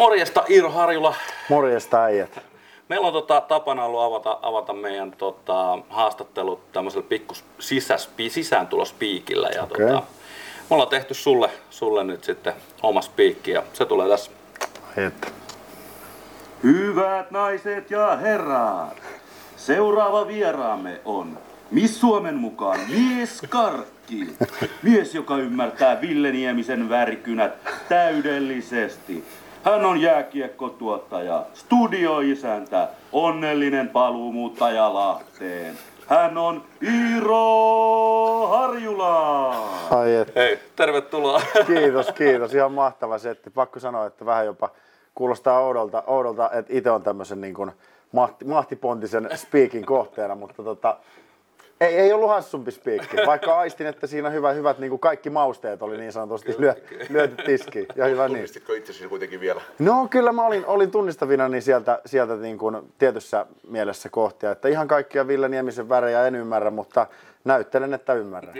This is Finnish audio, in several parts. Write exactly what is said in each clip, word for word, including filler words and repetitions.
Morjesta Iiro Harjula. Morjesta äijät. Meillä on tota, tapana ollut avata, avata meidän tota, haastattelut tämmöisellä pikku sisääntulospiikillä. Ja, okay. tota, me ollaan tehty sulle, sulle nyt sitten oma spiikki ja se tulee tässä. Et. Hyvät naiset ja herrat, seuraava vieraamme on Miss Suomen mukaan Mies Karkki. Mies, joka ymmärtää Ville Niemisen värikynät täydellisesti. Hän on jääkiekkotuottaja, studioisäntä, onnellinen paluumuuttaja Lahteen. Hän on Iiro Harjula! Ai et. Hei, tervetuloa. Kiitos, kiitos. Ihan mahtava setti. Pakko sanoa, että vähän jopa kuulostaa oudolta, oudolta että itse on tämmöisen niin kuin mahti, mahtipontisen speakin kohteena, mutta tota, ei, ei ollut hassumpi speakki, vaikka aistin, että siinä hyvä, hyvät niin kuin kaikki mausteet oli niin sanotusti lyö, lyöty tiskiin. Ja hyvä niin. Tunnistitko itsesi kuitenkin vielä? No kyllä mä olin, olin tunnistavina niin sieltä, sieltä niin kuin tietyssä mielessä kohtia, että ihan kaikkia Ville Niemisen värejä en ymmärrä, mutta näyttelen, että ymmärrän.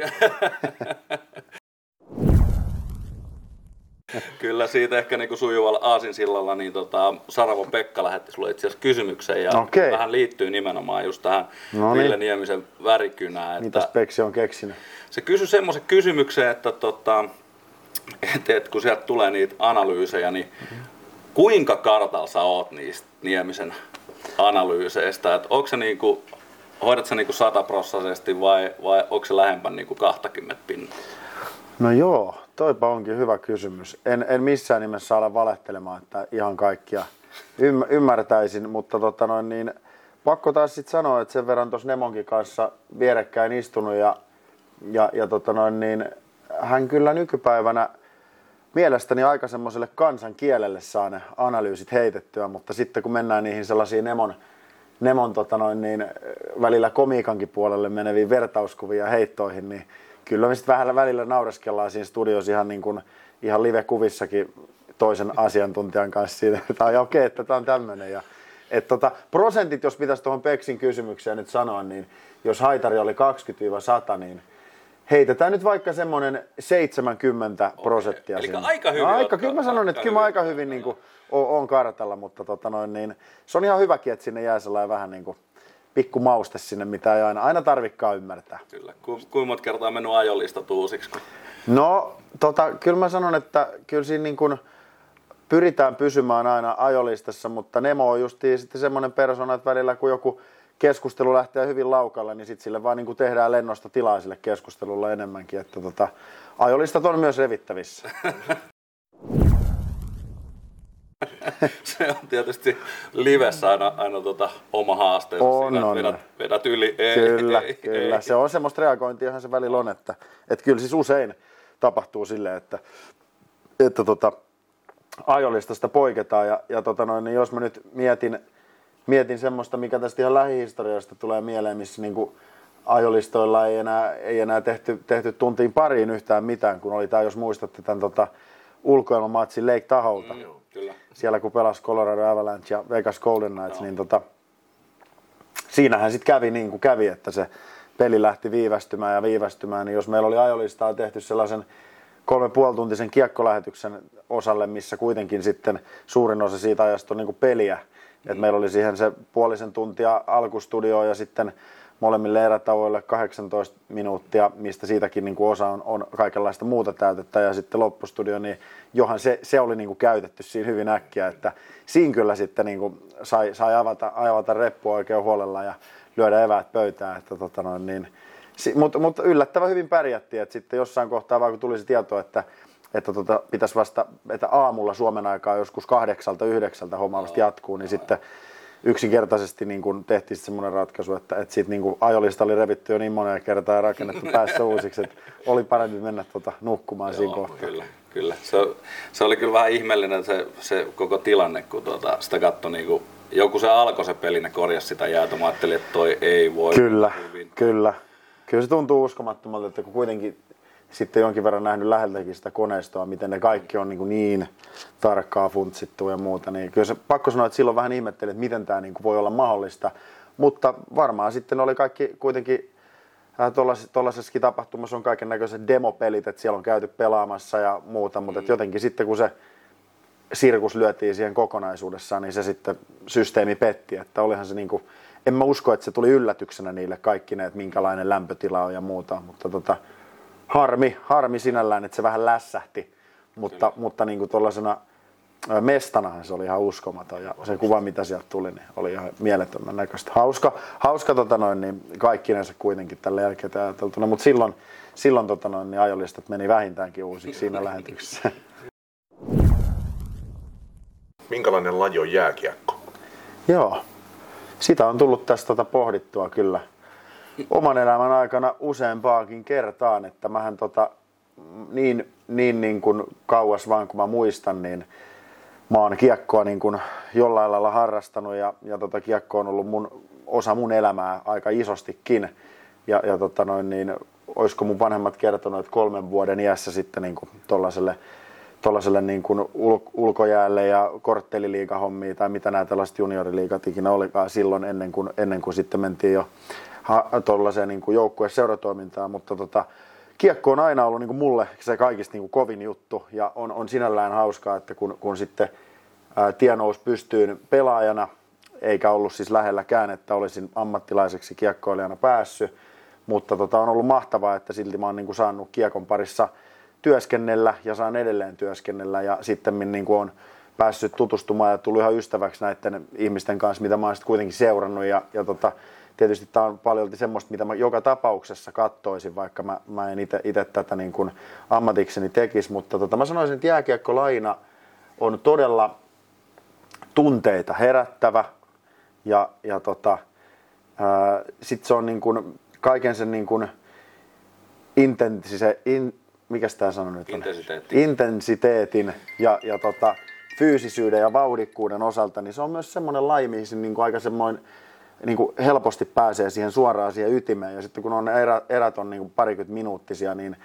Kyllä siitä ehkä niin kuin sujuvalla aasinsillalla niin tota, Sarvo Pekka lähetti sulle itse asiassa kysymyksen ja okay. Vähän liittyy nimenomaan just tähän no niin. Ville Niemisen värikynään. Mitäs Peksi on keksinyt? Se kysyi semmoisen kysymyksen, että tota, et, et, kun sieltä tulee niitä analyysejä, niin mm-hmm. kuinka kartalla sä oot niistä Niemisen analyyseistä? Et onko se niin kuin, hoidat sä niin kuin sataprossaisesti vai, vai onko se lähempän niin kuin kaksikymmentä pinnaa? No joo, toipa onkin hyvä kysymys. En, en missään nimessä ala valehtelemaan, että ihan kaikkia Ymm, ymmärtäisin, mutta tota noin, niin, pakko taas sitten sanoa, että sen verran tuossa Nemonkin kanssa vierekkäin istunut ja, ja, ja tota noin, niin, hän kyllä nykypäivänä mielestäni aika semmoiselle kansankielelle saa ne analyysit heitettyä, mutta sitten kun mennään niihin sellaisiin Nemon, Nemon tota noin, niin, välillä komiikankin puolelle meneviin vertauskuviin ja heittoihin, niin kyllä me sitten vähän välillä naureskellaan siinä studiossa ihan, niin kuin, ihan live-kuvissakin toisen asiantuntijan kanssa siitä, että okei, okay, että tämä on tämmöinen. Ja, et tota, prosentit, jos pitäisi tuohon Peksin kysymykseen nyt sanoa, niin jos haitari oli kaksikymmentä sata, niin heitetään nyt vaikka semmoinen seitsemänkymmentä prosenttia. Eli aika hyvin. No, aika, kyllä mä sanon, että kyllä mä aika hyvin niin kuin, on kartalla, mutta tota noin, niin, se on ihan hyväkin, että sinne jää sellainen vähän niin kuin pikku mauste sinne, mitä ei aina, aina tarvikaan ymmärtää. Kyllä. Ku, kuinka monta kertaa on mennyt ajolistat uusiksi? No, tota, kyllä mä sanon, että kyllä siinä niin kuin pyritään pysymään aina ajolistassa, mutta Nemo on justiin sitten semmoinen persona, että välillä kun joku keskustelu lähtee hyvin laukalle, niin sitten sille vaan niin kuin tehdään lennosta tilaa sille keskustelulla enemmänkin, että tota, ajolistat on myös revittävissä. Se on tietysti livessä aina, aina tota, oma haasteensa, vedät, vedät yli, ei, Kyllä, ei, kyllä. Ei. Se on semmoista reagointiahan se välillä on, että et kyllä siis usein tapahtuu silleen, että, että tota, ajolistasta poiketaan ja, ja tota noin, niin jos mä nyt mietin, mietin semmoista, mikä tästä ihan lähihistoriasta tulee mieleen, missä niinku ajolistoilla ei enää, ei enää tehty, tehty tuntiin pariin yhtään mitään, kun oli tää, jos muistatte tämän tota, ulkoilmamatsin Lake Taholta. Mm, Kyllä. Siellä kun pelasi Colorado Avalanche ja Vegas Golden Knights, no. niin tota, siinähän sitten kävi niin kuin kävi, että se peli lähti viivästymään ja viivästymään. Niin jos meillä oli ajolistaa tehty sellaisen kolme puolituntisen kiekkolähetyksen osalle, missä kuitenkin sitten suurin osa siitä ajasta on niin kuin peliä. Mm. Et meillä oli siihen se puolisen tuntia alkustudioon ja sitten molemmille erätauoille kahdeksantoista minuuttia, mistä siitäkin niin kuin osa on, on kaikenlaista muuta täytettä ja sitten loppustudio, niin johan se, se oli niin kuin käytetty siinä hyvin äkkiä, että siinä kyllä sitten niin kuin sai, sai avata, avata reppua oikein huolella ja lyödä eväät pöytään, että tota noin, niin, mutta, mutta yllättävän hyvin pärjättiin, että sitten jossain kohtaa vaan kun tuli se tieto, että että tota, pitäisi vasta, että aamulla Suomen aikaa joskus kahdeksalta, yhdeksältä homma vasta jatkuu, niin sitten yksinkertaisesti niin kun tehtiin semmoinen ratkaisu, että, että siitä niin kun ajolista oli revitty jo niin monia kertaa ja rakennettu päässä uusiksi, että oli parempi mennä tuota nukkumaan siinä kohtaa. Kyllä, kyllä. Se, se oli kyllä vähän ihmeellinen se, se koko tilanne, kun tuota, sitä katsoi, niin kun joku se alkoi se peli, ne korjasi sitä jäätä, mä ajattelin, että toi ei voi. Kyllä, hyvin. kyllä. Kyllä se tuntuu uskomattomalta, että kun kuitenkin sitten jonkin verran nähnyt läheltäkin sitä koneistoa, miten ne kaikki on niin, niin tarkkaa funtsittua ja muuta. Niin kyllä se pakko sanoa, että silloin vähän ihmettelin, että miten tämä niin voi olla mahdollista. Mutta varmaan sitten oli kaikki kuitenkin, tuollaisessakin tapahtumassa on kaiken näköiset demopelit, että siellä on käyty pelaamassa ja muuta. Mutta mm. jotenkin sitten kun se sirkus lyötiin siihen kokonaisuudessaan, niin se sitten systeemi petti, että olihan se niin kuin, en mä usko, että se tuli yllätyksenä niille kaikki ne, että minkälainen lämpötila on ja muuta, mutta tota, harmi, harmi sinällään, että se vähän lässähti, mutta, mutta niin kuin tuollaisena mestanahan se oli ihan uskomaton ja se kuva, mitä sieltä tuli, niin oli ihan mielettömän näköistä. Hauska, hauska tota noin, niin kaikkinensa kuitenkin tällä jälkeen ajateltuna, mutta silloin, silloin tota noin, niin ajolistat meni vähintäänkin uusiksi siinä lähetyksessä. Minkälainen laji on jääkiekko? Joo, sitä on tullut tästä tota pohdittua kyllä oman elämän aikana useampaakin kertaan, että mähän tota, niin, niin, niin kuin kauas vaan kun mä muistan, niin mä oon kiekkoa niin kuin jollain lailla harrastanut ja, ja tota, kiekko on ollut mun, osa mun elämää aika isostikin. Ja, ja tota noin, niin, olisiko mun vanhemmat kertonut, että kolmen vuoden iässä sitten niin kuin tollaselle tuollaiselle niin kuin ulkojäälle ja kortteliliigahommia tai mitä nämä tällaiset junioriliigat ikinä olikaan silloin ennen kuin, ennen kuin sitten mentiin jo tuollaiseen niin kuin joukkueseuratoimintaan, mutta tota, kiekko on aina ollut niin kuin mulle se kaikista niin kuin kovin juttu ja on, on sinällään hauskaa, että kun, kun sitten ää, tie nousi pystyyn pelaajana, eikä ollut siis lähelläkään, että olisin ammattilaiseksi kiekkoilijana päässyt, mutta tota, on ollut mahtavaa, että silti mä oon niin kuin saanut kiekon parissa työskennellä ja saan edelleen työskennellä ja sitten niin on päässyt tutustumaan ja tullut ihan ystäväksi näiden ihmisten kanssa, mitä mä oon sitten kuitenkin seurannut ja, ja tota, tietysti tämä on paljolti semmoista, mitä mä joka tapauksessa kattoisin, vaikka mä, mä en itse tätä niin kuin ammatikseni tekisi, mutta tota, mä sanoisin, että jääkiekkolaina on todella tunteita herättävä ja, ja tota, sitten se on niin kuin kaiken sen niin kuin intensiivisen in, Mikäs tää sano nyt? Intensiteetti. Intensiteetin ja, ja tota, fyysisyyden ja vauhdikkuuden osalta, niin se on myös semmoinen laji, mihin niin kuin aika semmoinen niin kuin helposti pääsee siihen suoraan siihen ytimeen. Ja sitten kun on erä, erät on niin kuin parikymmentä minuuttisia, niin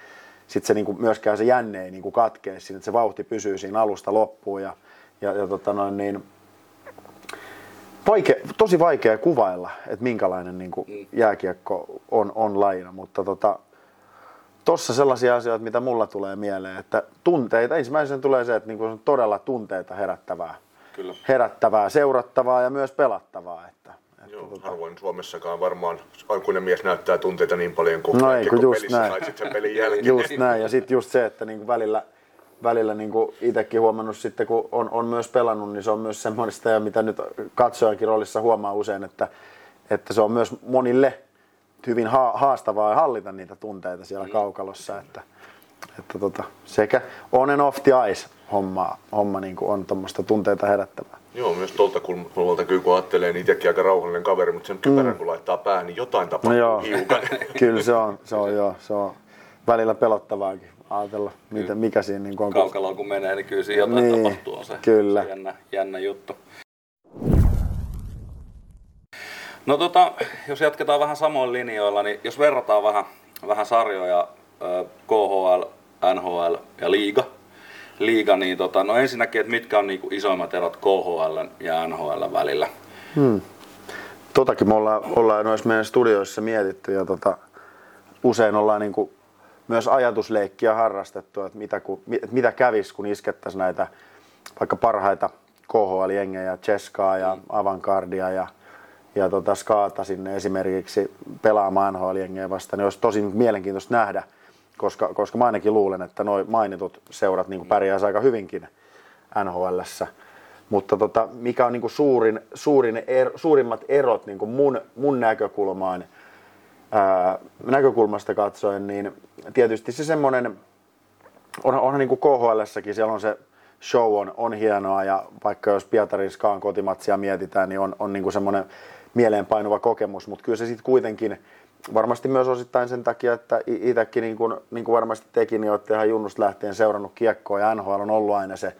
sitten se niin kuin myöskään se jänne ei niin kuin katkee siinä, että se vauhti pysyy siinä alusta loppuun. Ja, ja, ja tota noin niin, vaikea, tosi vaikea kuvailla, että minkälainen niin kuin jääkiekko on, on lajina, mutta tota, tossa sellaisia asioita, mitä mulla tulee mieleen, että tunteita, ensimmäisenä tulee se, että on todella tunteita herättävää, Kyllä. herättävää, seurattavaa ja myös pelattavaa. Että, että Joo, tuota... harvoin Suomessakaan varmaan aikuinen mies näyttää tunteita niin paljon kuin no kaikki, kun pelissä näin. Saisit sen pelin jälkeen. Just näin, ja sitten just se, että niinku välillä, välillä niinku itsekin huomannut sitten, kun on, on myös pelannut, niin se on myös semmoista, ja mitä nyt katsojankin roolissa huomaa usein, että, että se on myös monille hyvin haastavaa hallita niitä tunteita siellä kaukalossa, että, että tota, sekä on and off the ice homma, homma niin kuin on tuommoista tunteita herättävää. Joo, myös tuolta kulmalta kyllä kun ajattelee, niin itsekin aika rauhallinen kaveri, mutta sen kypärän mm. kun laittaa päähän, niin jotain tapahtuu no hiukan. Kyllä se on, se on, joo, se on välillä pelottavaakin ajatella, mitä, mikä siinä niin on. Kaukaloon kun menee, niin kyllä siinä jotain niin, tapahtuu, on se, kyllä. se jännä, jännä juttu. No tota, jos jatketaan vähän samoin linjoilla, niin jos verrataan vähän, vähän sarjoja K H L, N H L ja Liiga, Liiga niin tota, no ensinnäkin, että mitkä on niinku isoimmat erot K H L ja N H L välillä? Hmm. Totakin me ollaan, ollaan noissa meidän studioissa mietitty ja tota, usein ollaan niinku myös ajatusleikkiä harrastettu, että mitä, kun, mitä kävisi, kun iskettäisiin näitä vaikka parhaita K H L-jengejä, Cheskaa ja hmm. Avangardia ja ja tota Skaata sinne esimerkiksi pelaamaan N H L-jengejä vastaan, niin olisi tosi mielenkiintoista nähdä, koska, koska mä ainakin luulen, että noi mainitut seurat niin pärjäävät aika hyvinkin N H L:ssä. Mutta tota, mikä on niin suurin, suurin er, suurimmat erot niin mun, mun näkökulmaan, ää, näkökulmasta katsoen, niin tietysti se semmoinen, onhan, onhan niin K H L:ssäkin siellä on se, show on, on hienoa ja vaikka jos Pietarin Skaan kotimatsia mietitään, niin on, on niin kuin semmoinen mieleenpainuva kokemus, mutta kyllä se sitten kuitenkin varmasti myös osittain sen takia, että itsekin niin kuin, niin kuin varmasti tekin, niin olette ihan junnusta lähtien seurannut kiekkoa ja N H L on ollut aina se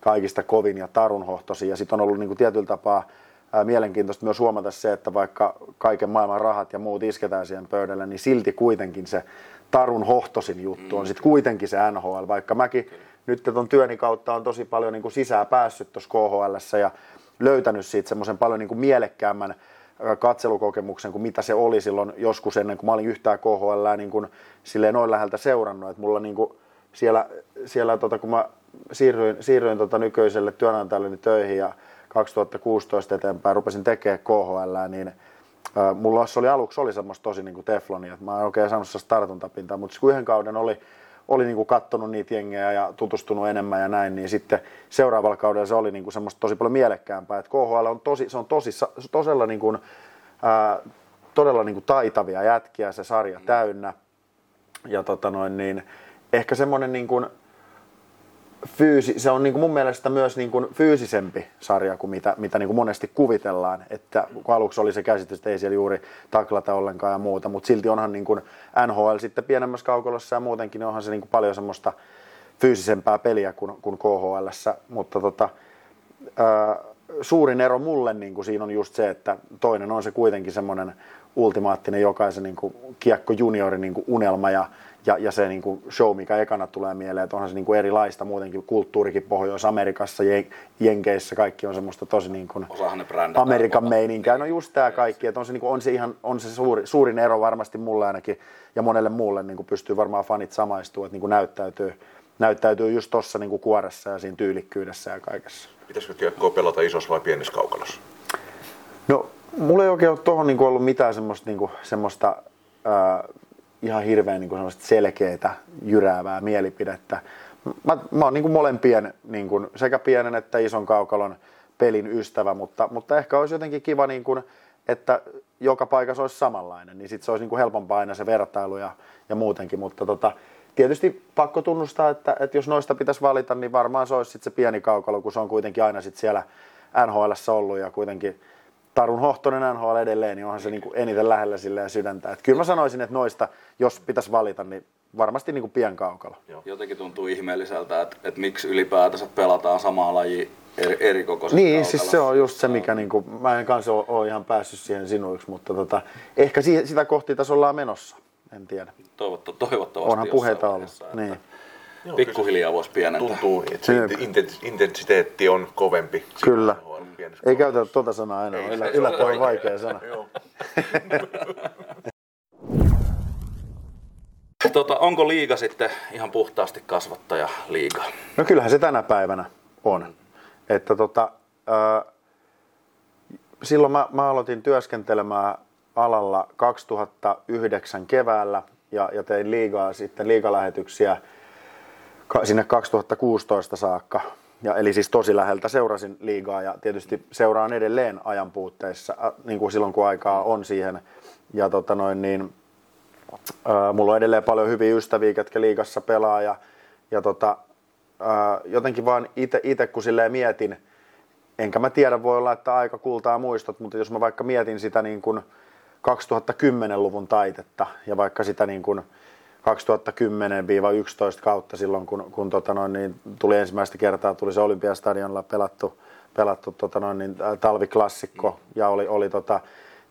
kaikista kovin ja tarunhohtoisin ja sitten on ollut niin kuin tietyllä tapaa ää, mielenkiintoista myös huomata se, että vaikka kaiken maailman rahat ja muut isketään siihen pöydälle, niin silti kuitenkin se tarunhohtoisin juttu on sitten kuitenkin se N H L, vaikka mäkin nyt tuon työni kautta on tosi paljon niin kuin sisään päässyt tuossa K H L:ssä ja löytänyt siitä semmoisen paljon niin kuin mielekkäämmän katselukokemuksen kuin mitä se oli silloin joskus ennen kuin mä olin yhtään K H L:ää niin kuin silleen noin läheltä seurannut. Et mulla niin kuin siellä, siellä tota, kun mä siirryin, siirryin tota nykyiselle työnantajalleni töihin ja kaksituhattakuusitoista eteenpäin rupesin tekemään K H L:ää, niin mulla oli aluksi oli semmoista tosi niinku teflonia, että mä en oikein saanut sellaista tartuntapintaa, mutta kun yhden kauden oli, oli niinku kattonut niitä jengejä ja tutustunut enemmän ja näin, niin sitten seuraavalla kaudella se oli niinku semmoista tosi paljon mielekkäämpää, että K H L on tosi, se on tosi, tosella niinku, ää, todella niinku taitavia jätkiä, se sarja täynnä ja tota noin niin, ehkä semmoinen niinku Fyysi, se on niin kuin mun mielestä myös niin kuin fyysisempi sarja kuin mitä, mitä niin kuin monesti kuvitellaan, että kun aluksi oli se käsitys, että ei siellä juuri taklata ollenkaan ja muuta, mutta silti onhan niin kuin N H L sitten pienemmässä kaukolossa ja muutenkin, niin onhan se niin kuin paljon semmoista fyysisempää peliä kuin, kuin K H L:ssä, mutta tota, ää, suurin ero mulle niin kuin siinä on just se, että toinen on se kuitenkin semmoinen ultimaattinen jokaisen niin kuin kiekkojuniorin niin kuin unelma ja Ja, ja se niin kuin show, mikä ekana tulee mieleen, että onhan se niin kuin erilaista muutenkin, kulttuurikin Pohjois-Amerikassa, Jenkeissä, kaikki on semmoista tosi niin kuin Amerikan meininkiä. No just tämä kaikki, että on se, niin kuin, on se, ihan, on se suuri, suurin ero varmasti mulle ainakin ja monelle muulle, niin kuin pystyy varmaan fanit samaistumaan, että niin kuin näyttäytyy, näyttäytyy just tuossa niin kuin kuoressa ja siinä tyylikkyydessä ja kaikessa. Pitäisikö kiekkoa pelata isossa vai pienissä kaukalossa? No mulla ei oikein ole tuohon niin kuin ollut mitään semmoista, niin kuin, semmoista ää, ihan hirveän niin kuin selkeätä, jyräävää mielipidettä. Mä, mä oon niin kuin molempien, niin kuin sekä pienen että ison kaukalon pelin ystävä, mutta, mutta ehkä olisi jotenkin kiva, niin kuin, että joka paikassa olisi samanlainen, niin sitten se olisi niin kuin helpompaa aina se vertailu ja, ja muutenkin, mutta tota, tietysti pakko tunnustaa, että, että jos noista pitäisi valita, niin varmaan se olisi sit se pieni kaukalo, kun se on kuitenkin aina sit siellä N H L:ssä ollut ja kuitenkin Tarun Hohtonen N H L edelleen, niin onhan se niin kuin eniten lähellä silleen sydäntä. Et kyllä mä sanoisin, että noista, jos pitäisi valita, niin varmasti niin kuin pienkaukalo. Jotenkin tuntuu ihmeelliseltä, että, että miksi ylipäätänsä pelataan samaa lajia eri, eri kokoisessa niin, kaukalossa. Niin, siis se on just se, mikä niin kuin, mä en kanssa ole, ole ihan päässyt siihen sinuiksi, mutta tota, ehkä si- sitä kohti tässä ollaan menossa, en tiedä. Toivotto, toivottavasti. Onhan puheita ollut, niin. Pikkuhiljaa voisi pienentää. Tuntuu, että se intensiteetti on kovempi. Kyllä. Ei käytä tuota sanaa enää, Ylä, yläpuoli on vaikea sana. tota, onko liiga sitten ihan puhtaasti kasvattajaliiga? No kyllähän se tänä päivänä on. Että tota, äh, silloin mä, mä aloitin työskentelemään alalla kaksituhattayhdeksän keväällä ja, ja tein liigaa sitten liigalähetyksiä sinne kaksituhattakuusitoista saakka. Ja eli siis tosi läheltä seurasin liigaa ja tietysti seuraan edelleen ajan puutteissa, niin kuin silloin kun aikaa on siihen. Ja tota noin niin, ää, mulla on edelleen paljon hyviä ystäviä, ketkä liigassa pelaa ja, ja tota, ää, jotenkin vaan itse kun silleen mietin, enkä mä tiedä, voi olla, että aika kultaa muistot, mutta jos mä vaikka mietin sitä niin kuin kaksituhattakymmenluvun taitetta ja vaikka sitä niin kuin kaksituhattakymmenen yksitoista kautta silloin, kun, kun tota noin, niin tuli ensimmäistä kertaa tuli se Olympiastadionilla pelattu, pelattu tota noin, niin, talviklassikko mm. ja oli, oli tota,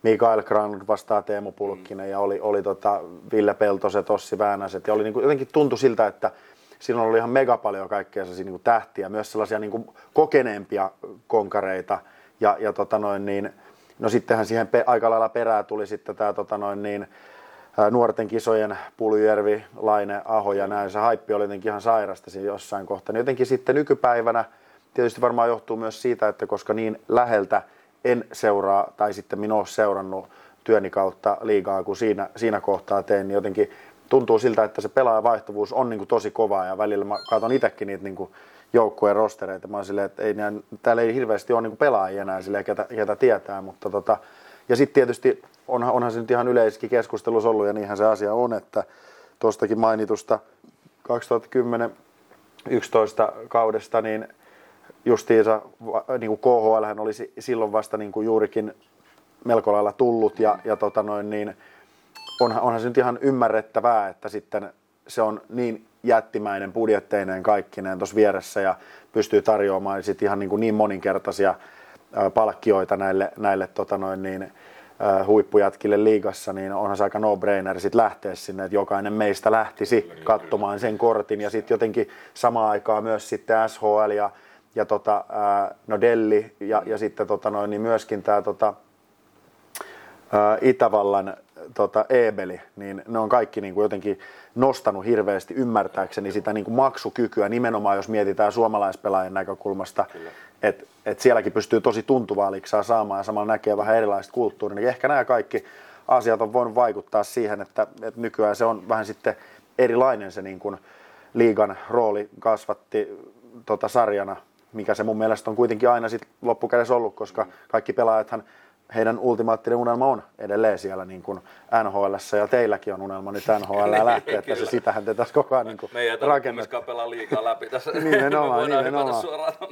Mikael Granlund vastaan Teemu Pulkkinen mm. ja oli, oli tota, Ville Peltoset, Ossi Väänäset ja oli, niin kuin, jotenkin tuntui siltä, että silloin oli ihan mega paljon kaikkea sellaisia niin kuin tähtiä, myös sellaisia niin kuin kokeneempia konkareita ja, ja tota noin, niin, no sittenhän siihen pe- aika lailla perää tuli sitten tämä tota noin niin nuorten kisojen Puljärvi, Laine, Aho ja näin. Se haippi oli jotenkin ihan sairasta siinä jossain kohtaa. Niin jotenkin sitten nykypäivänä tietysti varmaan johtuu myös siitä, että koska niin läheltä en seuraa tai sitten minä olen seurannut työni kautta liigaa, kun siinä, siinä kohtaa tein, niin jotenkin tuntuu siltä, että se pelaajavaihtuvuus on niin kuin tosi kovaa ja välillä mä katson itsekin niitä niin kuin joukkueen rostereita. Mä oon silleen, että ei, täällä ei hirveästi ole niin kuin pelaajia enää silleen, ketä, ketä tietää, mutta tota, ja sitten tietysti Onhan, onhan se nyt ihan yleisessäkin keskustelussa ollut ja niinhän se asia on, että tuostakin mainitusta kaksituhattakymmenen yksitoista kaudesta niin justiinsa niin K H L oli silloin vasta niin kuin juurikin melko lailla tullut ja, ja tota noin, niin onhan, onhan se nyt ihan ymmärrettävää, että sitten se on niin jättimäinen budjetteineen kaikkineen tuossa vieressä ja pystyy tarjoamaan sit ihan niin, kuin niin moninkertaisia palkkioita näille, näille tota noin, niin, huippujätkille liigassa, niin onhan se aika no-brainer sit lähteä sinne, että jokainen meistä lähtisi katsomaan sen kortin ja sitten jotenkin samaan aikaan myös sitten S H L ja, ja tota, no Delhi ja, ja sitten tota noin, niin myöskin tämä tota, Itävallan tota Ebeli, niin ne on kaikki niin kuin jotenkin nostanut hirveästi ymmärtääkseni sitä niin kuin maksukykyä, nimenomaan jos mietitään suomalaispelaajan näkökulmasta, että et sielläkin pystyy tosi tuntuvaa liksaa saamaan ja samalla näkee vähän erilaiset kulttuurit, niin ehkä nämä kaikki asiat on voinut vaikuttaa siihen, että, että nykyään se on vähän sitten erilainen se niin kuin liigan rooli kasvatti tota sarjana, mikä se mun mielestä on kuitenkin aina sit loppukädessä ollut, koska kaikki pelaajathan, heidän ultimaattinen unelma on edelleen siellä niin kuin N H L:ssä ja teilläkin on unelma nyt N H L ja lähtee, että se sitähän te tässä koko ajan niin kuin rakennetaan. Me ei tarvitse myöskään pelaa liikaa läpi tässä. Nimenomaan, nimenomaan.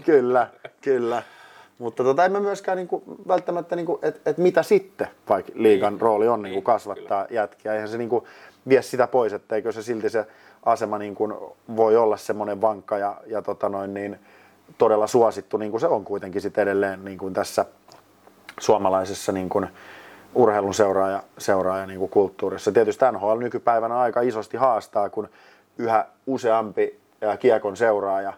Kyllä, kyllä. Mutta tota, en mä myöskään niin kuin, välttämättä, niin kuin, että et mitä sitten vaikka liigan niin, rooli on niin, niin kuin kasvattaa kyllä. jätkiä. Eihän se niin kuin vie sitä pois, etteikö se silti se asema niin kuin voi olla semmoinen vankka ja, ja tota noin, niin todella suosittu, niin kuin se on kuitenkin sit edelleen niin kuin tässä suomalaisessa niin kuin urheilun seuraaja, seuraaja niin kuin kulttuurissa. Tietysti N H L nykypäivänä aika isosti haastaa, kun yhä useampi kiekon seuraaja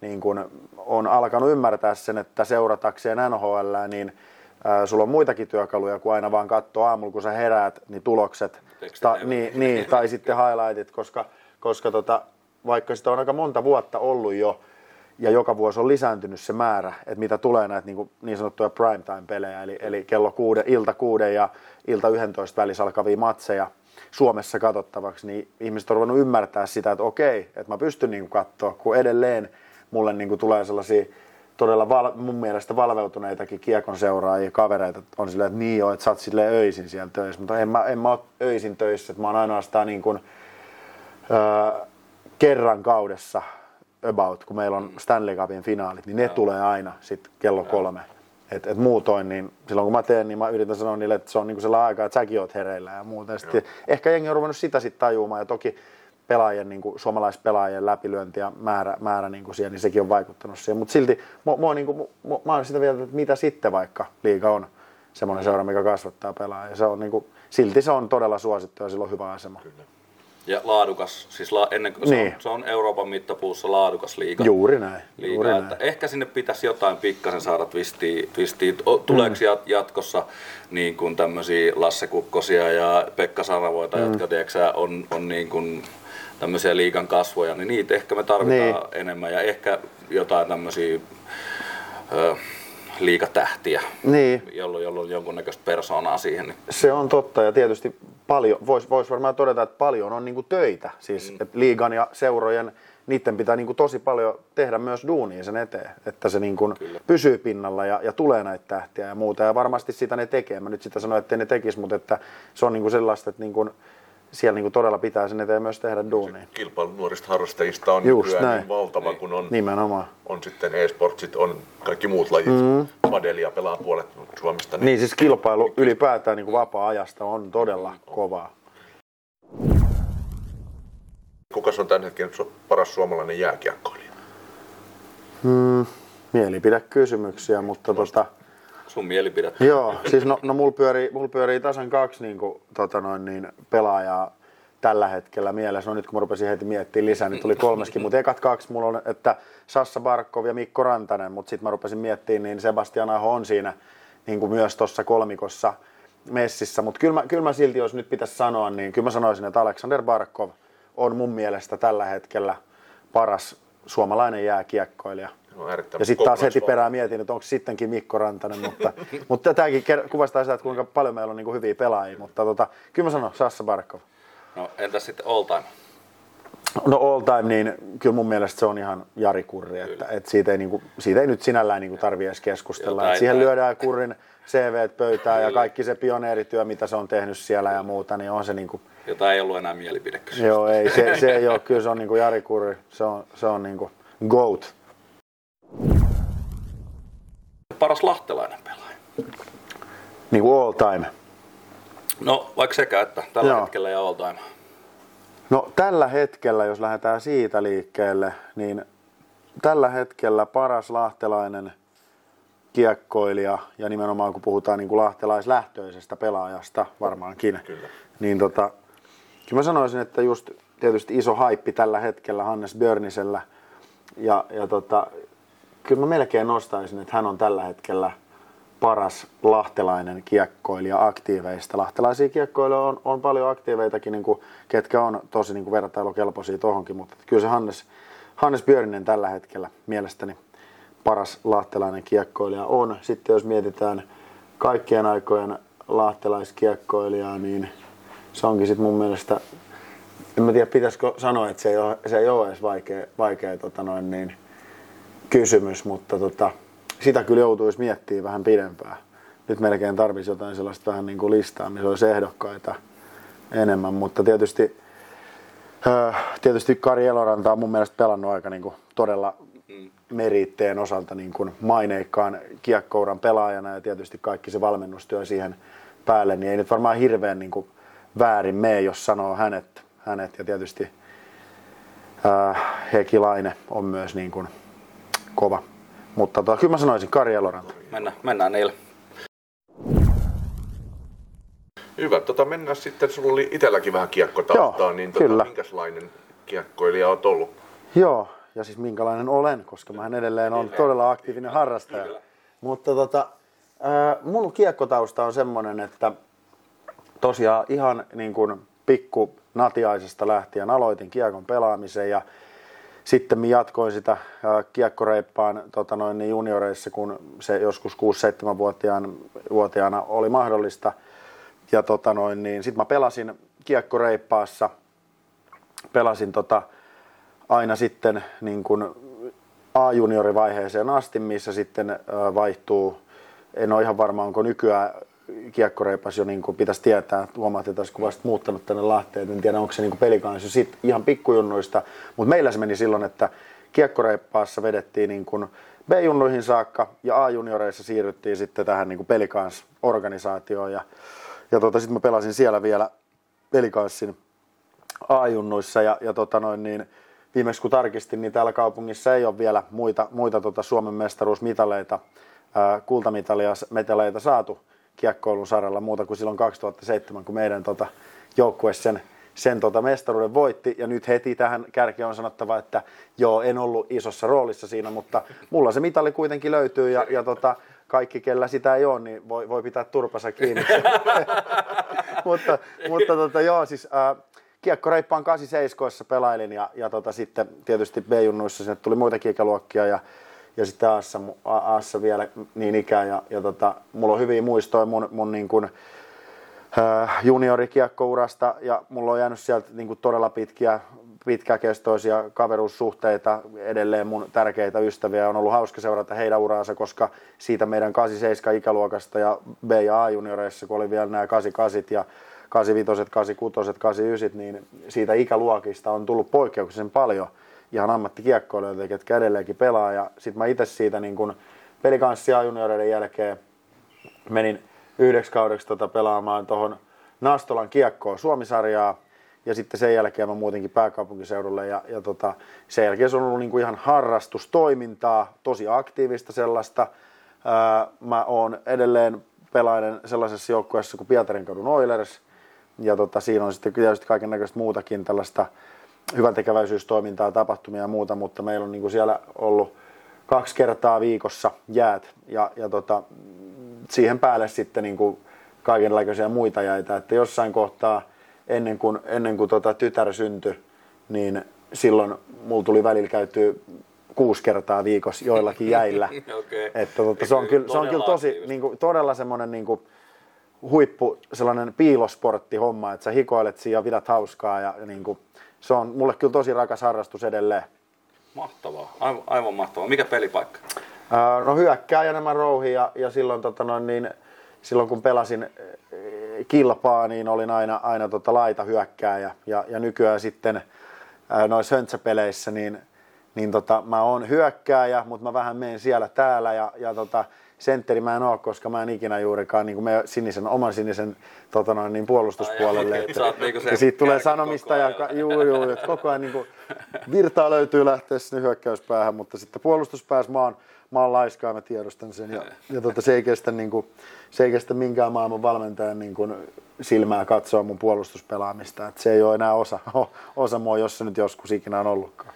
niin kuin on alkanut ymmärtää sen, että seuratakseen N H L, niin ää, sulla on muitakin työkaluja kuin aina vaan katsoa aamulla, kun sä heräät, niin tulokset ta, niin, niin, tai sitten highlightit, koska, koska tota, vaikka sitä on aika monta vuotta ollut jo, ja joka vuosi on lisääntynyt se määrä, että mitä tulee näitä niin, niin sanottuja primetime-pelejä, eli, eli kello kuude, ilta kuuden ja ilta yhdentoista välissä alkavia matseja Suomessa katsottavaksi, niin ihmiset on ruvennut ymmärtää sitä, että okei, että mä pystyn niin katsoa, kun edelleen mulle niin kuin tulee sellaisia todella val, mun mielestä valveutuneitakin kiekon seuraajia, kavereita on silleen, että niin joo, että sä oot silleen öisin siellä töissä, mutta en mä, en mä ole öisin töissä, että mä oon ainoastaan niin kuin, öö, kerran kaudessa about, kun meillä on Stanley Cupin finaalit, niin ne no. tulee aina sitten kello no. kolme. Et, et muutoin, niin silloin kun mä teen, niin mä yritän sanoa niille, että se on niinku sellainen aika, että säkin oot hereillä ja muuten. No. Ehkä jengi on ruvennut sitä sitten tajuumaan ja toki pelaajien, niinku, suomalaispelaajien läpilyönti ja määrä, määrä niinku siellä, niin sekin on vaikuttanut siihen. Mutta silti mua, mua, niinku, mua, mä oon sitä vielä, että mitä sitten vaikka liiga on semmoinen seura, mikä kasvattaa pelaajia. Se on, niinku, silti se on todella suosittu ja sillä on hyvä asema. Kyllä. Ja laadukas, siis la, ennen kuin niin. se, on, se on Euroopan mittapuussa laadukas liiga. Juuri näin. Liiga, juuri että näin. Ehkä sinne pitäisi jotain pikkasen saada twistiin. twistiin. Tuleeko mm. jatkossa niin kuin tämmöisiä Lasse Kukkosia ja Pekka Saravoita, mm. jotka tiedätkö, on, on niin kuin tämmöisiä liigan kasvoja, niin niitä ehkä me tarvitaan niin. enemmän. Ja ehkä jotain tämmöisiä ö, liigatähtiä, niin. jolloin, jolloin jonkunnäköistä persoonaa siihen. Niin. Se on totta ja tietysti paljon, vois, vois varmaan todeta, että paljon on niinku töitä, siis mm. että liigan ja seurojen, niiden pitää niinku tosi paljon tehdä myös duunia sen eteen, että se niinku pysyy pinnalla ja, ja tulee näitä tähtiä ja muuta ja varmasti sitä ne tekee. Mä nyt sitä sanoin, ettei ne tekisi, mutta että se on niinku sellaista, että niinku, siellä niinku todella pitää sen eteen myös tehdä duunia. Se kilpailu nuorista harrastajista on nykyään niin valtava, niin. kun on, on sitten e-sportsit, on kaikki muut lajit, mm. padelia pelaa puolet Suomesta. Niin, niin siis kilpailu ylipäätään niin kuin vapaa-ajasta on todella on. kovaa. Kuka on tämän hetken paras suomalainen jääkiekkoilija? Hmm, mielipidekysymyksiä, mutta tuosta... Sun mielipidettä. Joo, siis no, no mulla pyörii, mul pyörii tasan kaksi niinku, tota noin, niin pelaajaa tällä hetkellä mielessä. No nyt kun mä rupesin heti miettimään lisää, niin tuli kolmeskin, mutta ekat kaksi mulla on, että Sassa Barkov ja Mikko Rantanen, mutta sitten mä rupesin miettimään, niin Sebastian Aho on siinä niin myös tuossa kolmikossa messissä. Mutta kyllä mä, kyl mä silti, jos nyt pitäisi sanoa, niin kyllä mä sanoisin, että Aleksander Barkov on mun mielestä tällä hetkellä paras suomalainen jääkiekkoilija. No, ja sitten taas heti perään mietin, että onko sittenkin Mikko Rantanen, mutta, mutta tämäkin kuvastaa sitä, että kuinka paljon meillä on niin kuin hyviä pelaajia, mutta tota, kyllä mä sanon, Sassa Barkov. No entäs sitten all time? No all time, niin kyllä mun mielestä se on ihan Jari Kurri, että, että siitä, ei, niin kuin, siitä ei nyt sinällään niin kuin tarvitse edes keskustella. Jotain, siihen tai... lyödään Kurrin C V:t pöytään ja kaikki se pioneerityö, mitä se on tehnyt siellä ja muuta, niin on se niin kuin... Jotain ei ollut enää mielipidekysymystä. Joo, ei, se, se ei ole, kyllä se on niin kuin Jari Kurri, se on, se on niin kuin GOAT. Paras lahtelainen pelaaja? Niin kuin all time? No vaikka sekä, että tällä Joo. hetkellä ja all time. No tällä hetkellä, jos lähdetään siitä liikkeelle, niin tällä hetkellä paras lahtelainen kiekkoilija, ja nimenomaan kun puhutaan niin kuin lahtelaislähtöisestä pelaajasta varmaankin, kyllä. niin tota, kyllä mä sanoisin, että just tietysti iso haippi tällä hetkellä Hannes Björnisellä, ja, ja tota, kyllä mä melkein nostaisin, että hän on tällä hetkellä paras lahtelainen kiekkoilija aktiiveista. Lahtelaisia kiekkoilijoita on, on paljon aktiiveitakin, niin kuin, ketkä on tosi niin kuin vertailukelpoisia tuohonkin, mutta kyllä se Hannes, Hannes Björninen tällä hetkellä mielestäni paras lahtelainen kiekkoilija on. Sitten jos mietitään kaikkien aikojen lahtelaiskiekkoilijaa, niin se onkin sitten mun mielestä, en mä tiedä pitäisikö sanoa, että se ei ole, se ei ole edes vaikea, vaikea tota noin, niin, kysymys, mutta tota, sitä kyllä joutuisi miettimään vähän pidempään. Nyt melkein tarvitsisi jotain sellaista vähän niin kuin listaa, missä olisi ehdokkaita enemmän, mutta tietysti, äh, tietysti Kari Eloranta on mun mielestä pelannut aika niin kuin todella meritteen osalta niin kuin maineikkaan kiekkouran pelaajana ja tietysti kaikki se valmennustyö siihen päälle, niin ei nyt varmaan hirveän niin kuin väärin mene, jos sanoo hänet, hänet ja tietysti äh, Heki Laine on myös niin kuin kova. Mutta tota, kyllä mä sanoisin Kari Eloranta. Mennään, mennään niillä. Hyvä. Tota, mennään sitten. Sulla oli itselläkin vähän kiekkotaustaa, niin tota, minkälainen kiekkoilija olet ollut? Joo, ja siis minkälainen olen, koska mä edelleen olen todella aktiivinen harrastaja. Kyllä. Mutta tota, ää, mun kiekkotausta on semmoinen, että tosiaan ihan niin kuin pikku natiaisesta lähtien aloitin kiekon pelaamisen ja sitten minä jatkoin sitä kiekkoreippaan tota noin, niin junioreissa, kun se joskus kuusi seitsemän vuotiaana oli mahdollista. Ja tota noin, niin sitten mä pelasin kiekkoreippaassa, pelasin tota aina sitten niin kun A-juniorivaiheeseen asti, missä sitten vaihtuu, en ole ihan varma onko nykyään kiekkoreipas jo niin kuin pitäisi tietää, huomaat, että olisiko vasta muuttanut tänne Lahteen, en tiedä onko se niin kuin Pelikans jo sit ihan pikkujunnuista, mutta meillä se meni silloin, että kiekkoreippaassa vedettiin niin kuin B-junnuihin saakka ja A-junioreissa siirryttiin sitten tähän niin kuin Pelikans-organisaatioon ja, ja tota, sitten mä pelasin siellä vielä Pelikansin A-junnuissa ja, ja tota noin niin, viimeksi kun tarkistin, niin täällä kaupungissa ei ole vielä muita, muita tota Suomen mestaruusmitaleita, ää, kultamitaleita saatu kiekkoilun saralla muuta kuin silloin kaksituhattaseitsemän, kun meidän tota, joukkue sen, sen tota, mestaruuden voitti. Ja nyt heti tähän kärkeen on sanottava, että joo, en ollut isossa roolissa siinä, mutta mulla se mitali kuitenkin löytyy ja, ja tota, kaikki, kellä sitä ei ole, niin voi, voi pitää turpansa kiinni. mutta mutta tota, joo, siis äh, kiekkoreippaan kahdeksankymmentäseitsemän pelailin ja, ja tota, sitten tietysti B-junnuissa sinne tuli muitakin ikäluokkia ja ja sitten Aassa, Aassa vielä niin ikään, ja, ja tota, mulla on hyviä muistoja mun, mun niin kun, äh, juniorikiekkourasta, ja mulla on jäänyt sieltä niin kun todella pitkiä, pitkäkestoisia kaveruussuhteita, edelleen mun tärkeitä ystäviä, on ollut hauska seurata heidän uraansa, koska siitä meidän kahdeksankymmentäseitsemän-ikäluokasta ja B- ja A-junioreissa, kun oli vielä nämä kahdeksankymmentäkahdeksan ja kahdeksankymmentäviisi, kahdeksankymmentäkuusi, kahdeksankymmentäyhdeksän, niin siitä ikäluokista on tullut poikkeuksellisen paljon ihan ammattikiekkoilijoita, ketkä edelleenkin pelaa. Ja sit mä itse siitä niin kun Pelikanssia junioreiden jälkeen menin yhdeksi kaudeksi tota pelaamaan tuohon Nastolan kiekkoon Suomi-sarjaa. Ja sitten sen jälkeen mä muutenkin pääkaupunkiseudulle. Ja, ja tota, sen jälkeen se on ollut niin kun ihan harrastustoimintaa, tosi aktiivista sellaista. Ää, mä oon edelleen pelaajan sellaisessa joukkueessa kuin Pietarinkadun Oilers. Ja tota, siinä on sitten tietysti kaiken näköistä muutakin tällaista hyväntekeväisyystoimintaa, tapahtumia ja muuta, mutta meillä on niin kuin siellä ollut kaksi kertaa viikossa jäät ja, ja tota, siihen päälle sitten niin kuin kaikenlaisia muita jäitä, että jossain kohtaa ennen kuin, ennen kuin tota tytär syntyi, niin silloin mulla tuli välillä käytyä kuusi kertaa viikossa joillakin jäillä. Okay. Että tota, se on kyllä, se on kyllä tosi niin kuin, todella semmoinen niin kuin huippu sellainen piilosportti homma, että sä hikoilet siinä ja pidät hauskaa ja niin kuin, se on mulle kyllä tosi rakas harrastus edelleen. Mahtavaa, aivan, aivan mahtavaa. Mikä pelipaikka? Öö, no hyökkääjä nämä rouhi ja, ja silloin, tota noin, niin, silloin kun pelasin kilpaa, niin olin aina, aina tota laita hyökkääjä ja, ja nykyään sitten öö, noissa höntsäpeleissä niin, niin tota, mä oon hyökkääjä, mutta mä vähän menen siellä täällä ja, ja tota, sentteri mä en ole, koska mä en ikinä juurikaan niin me sinisen, oman sinisen tota noin, niin puolustuspuolelle. Ai, että, niin ja siitä tulee sanomista ja ka- juu, juu, että koko ajan niin kuin, virtaa löytyy lähteä sinne hyökkäyspäähän, mutta sitten puolustuspäässä mä oon, mä oon laiskaa, mä tiedostan sen. Ja, ja tota, se, ei kestä, niin kuin, se ei kestä minkään maailman valmentajan niin kuin, silmää katsoa mun puolustuspelaamista. Et se ei ole enää osa, osa mua, jos se nyt joskus ikinä on ollutkaan.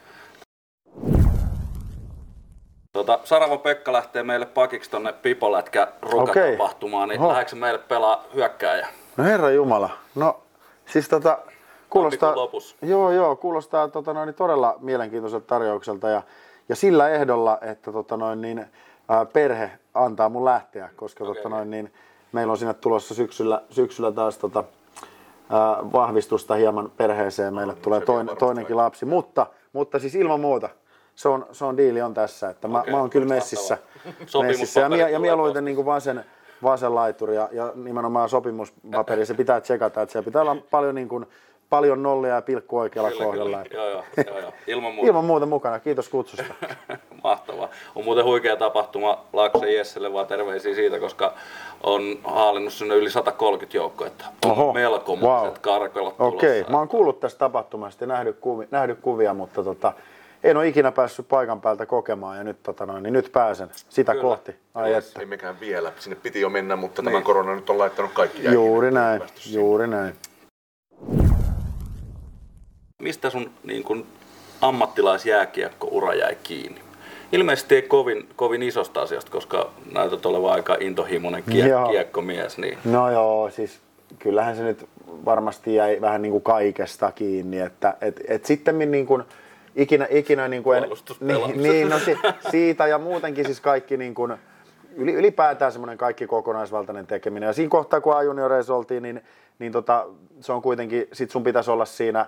Tota, Sarvo Pekka lähtee meille pakiksi tonne pipolätkä rukatapahtumaan, niin lähdetkö meille pelaa hyökkääjä? No herra jumala, no siis tota kuulostaa, joo, joo, kuulostaa tota, noin, todella mielenkiintoiselta tarjoukselta ja, ja sillä ehdolla, että tota, noin, niin, ää, perhe antaa mun lähteä, koska okay, tota, noin, niin, meillä on sinne tulossa syksyllä, syksyllä taas tota, ää, vahvistusta hieman perheeseen, meille no, tulee toinen, toinenkin lapsi, mutta, mutta siis ilman muuta. Se on, se on diili on tässä, että mä, okay, mä oon kyllä messissä, messissä. ja, mie, ja mieluiten niin vaan sen, vaan sen laituri ja, ja nimenomaan sopimuspaperi, se pitää tsekata, että siellä pitää olla paljon, niin kuin, paljon nollia ja pilkku oikealla kyllä, kohdalla. Kyllä. Joo, joo, joo. Ilman muuta. Ilman muuta mukana, kiitos kutsusta. Mahtavaa. On muuten huikea tapahtuma Laaksen Jesselle, vaan terveisiä siitä, koska on haalinnut sinne yli sata kolmekymmentä joukkoetta. Oho, melkomuiset wow. Karkoilla tulossa. Okei, okay. Mä oon kuullut tästä tapahtumasta ja nähnyt, kuvi, nähnyt kuvia, mutta tota... En ole ikinä päässyt paikan päältä kokemaan ja nyt, tota noin, niin nyt pääsen sitä kyllä kohti. Ai yes, ei mikään vielä. Sinne piti jo mennä, mutta niin, tämä korona nyt on laittanut kaikki jäihin. Juuri näin, juuri näin. Mistä sun niin kun, ammattilaisjääkiekko-ura jäi kiinni? Ilmeisesti ei kovin, kovin isosta asiasta, koska näytät olevan aika intohimoinen kiek- kiekkomies. Niin. No joo, siis kyllähän se nyt varmasti jäi vähän niin kuin kaikesta kiinni. Että, et, et sittemmin niin kuin... Ikinä, ikinä niin kuin en, niin, niin, no, si, siitä ja muutenkin siis kaikki niin kuin, ylipäätään semmoinen kaikki kokonaisvaltainen tekeminen. Ja siinä kohtaa, kun A-junioreissa oltiin, niin, niin tota, se on kuitenkin, sit sun pitäisi olla siinä,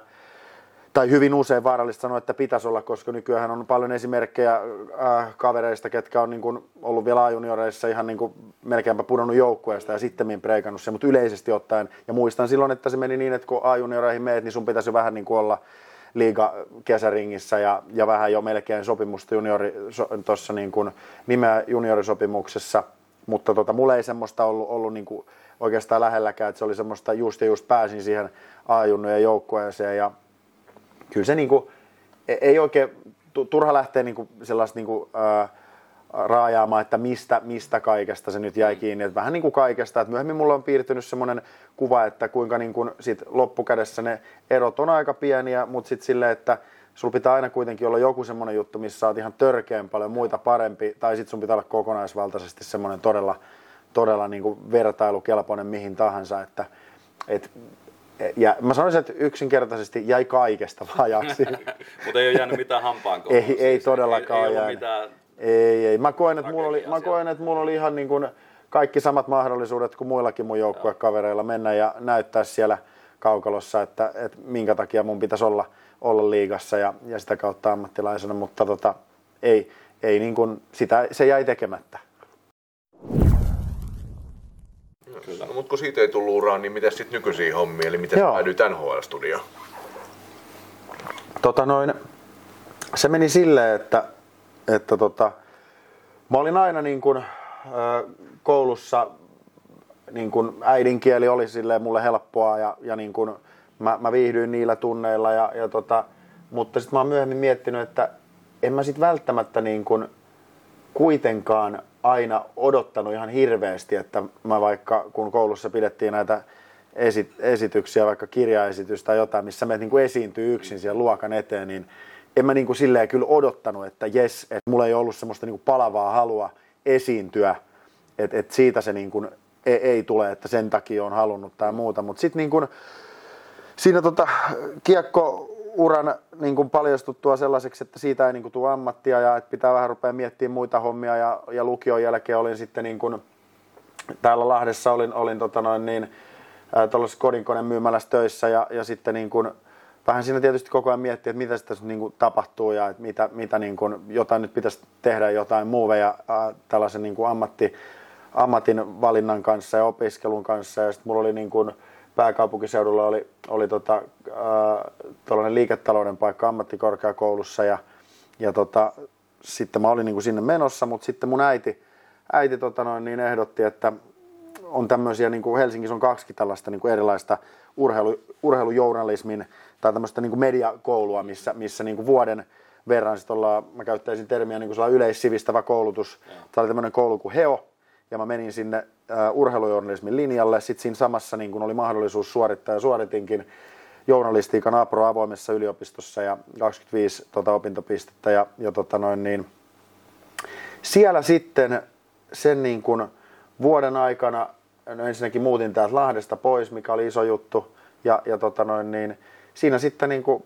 tai hyvin usein vaarallista sanoa, että pitäisi olla, koska nykyään on paljon esimerkkejä äh, kavereista, ketkä on niin kuin, ollut vielä A-junioreissa ihan niin kuin, melkeinpä pudonnut joukkueesta ja sittemmin breikannut se, mutta yleisesti ottaen. Ja muistan silloin, että se meni niin, että kun A-junioreihin meet, niin sun pitäisi vähän niin kuin olla... Liiga kesäringissä ja, ja vähän jo melkein sopimusta juniori, so, tossa niin kuin nimeä juniorisopimuksessa, mutta tota, mulla ei semmoista ollut, ollut niin kuin oikeastaan lähelläkään, että se oli semmoista just ja just pääsin siihen A-junnujen joukkueeseen ja kyllä se niin kuin, ei oikein, turha lähteä niin kuin sellaista niin kuin, ää, raajaamaan, että mistä, mistä kaikesta se nyt jäi kiinni, että vähän niin kuin kaikesta, että myöhemmin mulla on piirtynyt semmoinen kuva, että kuinka niin kuin sit loppukädessä ne erot on aika pieniä, mutta sitten silleen, että sulla pitää aina kuitenkin olla joku semmoinen juttu, missä sä oot ihan törkeän paljon muita parempi, tai sitten sun pitää olla kokonaisvaltaisesti semmoinen todella, todella niin kuin vertailukelpoinen mihin tahansa, että et, ja mä sanoisin, että yksinkertaisesti jäi kaikesta vajaksi. Mutta ei ole jäänyt mitään hampaan kohdassa. Ei, ei todellakaan ei, ei jäänyt. Ei, ei. Mä koen, että mulla oli, mä koen, että mulla oli ihan niin kuin kaikki samat mahdollisuudet kuin muillakin mun joukkuekavereilla mennä ja näyttää siellä kaukalossa, että, että minkä takia mun pitäisi olla, olla liigassa ja, ja sitä kautta ammattilaisena, mutta tota, ei, ei niin kuin sitä, se jäi tekemättä. No, mutta kun siitä ei tullut uraan, niin mitä sitten nykyisiin hommiin, eli miten päädyit N H L-studioon? Tota noin, se meni silleen, että Että tota, mä olin aina niin kun, koulussa, niin kun äidinkieli oli silleen mulle helppoa ja, ja niin kun mä, mä viihdyin niillä tunneilla. Ja, ja tota, mutta sitten mä oon myöhemmin miettinyt, että en mä sit välttämättä niin kun kuitenkaan aina odottanut ihan hirveästi, että mä vaikka kun koulussa pidettiin näitä esi- esityksiä, vaikka kirjaesitystä tai jotain, missä me niin kun esiintyy yksin siellä luokan eteen, niin en mä niin kuin silleen kyllä odottanut, että jes, että mulla ei ollut semmoista niin kuin palavaa halua esiintyä, että et siitä se niin kuin ei, ei tule, että sen takia on halunnut tai muuta. Mutta sitten niin kuin siinä tota kiekko-uran niin kuin paljastuttua sellaiseksi, että siitä ei niin kuin tule ammattia ja että pitää vähän rupea miettimään muita hommia ja, ja lukion jälkeen olin sitten niin kuin täällä Lahdessa olin, olin tota noin niin tuollaisessa kodinkonemyymälässä töissä ja, ja sitten niin kuin vähän siinä tietysti koko ajan miettii, että mitä tässä niin tapahtuu ja että mitä, mitä niin kuin, jotain nyt pitäisi tehdä, jotain muuveja äh, tällaisen niin ammatti, ammatin valinnan kanssa ja opiskelun kanssa. Ja sitten mulla oli niin kuin, pääkaupunkiseudulla oli, oli tota, äh, tuollainen liiketalouden paikka ammattikorkeakoulussa ja, ja tota, sitten mä olin niin kuin sinne menossa, mutta sitten mun äiti, äiti tota noin, niin ehdotti, että on tämmöisiä, niin kuin Helsingissä on kaksikin tällaista niin kuin erilaista urheilu, urheilujournalismin tai tämmöistä niin kuin mediakoulua, missä, missä niin kuin vuoden verran sitten ollaan, mä käyttäisin termiä niin kuin yleissivistävä koulutus. Tämä oli tämmöinen koulu kuin H E O, ja mä menin sinne uh, urheilujournalismin linjalle. Sitten siinä samassa niin kuin oli mahdollisuus suorittaa, ja suoritinkin journalistiikan apro avoimessa yliopistossa, ja kaksikymmentäviisi tota, opintopistettä, ja, ja tota noin niin... siellä sitten sen niin kuin vuoden aikana no ensinnäkin muutin täältä Lahdesta pois, mikä oli iso juttu, ja, ja tota noin, niin siinä sitten niin kuin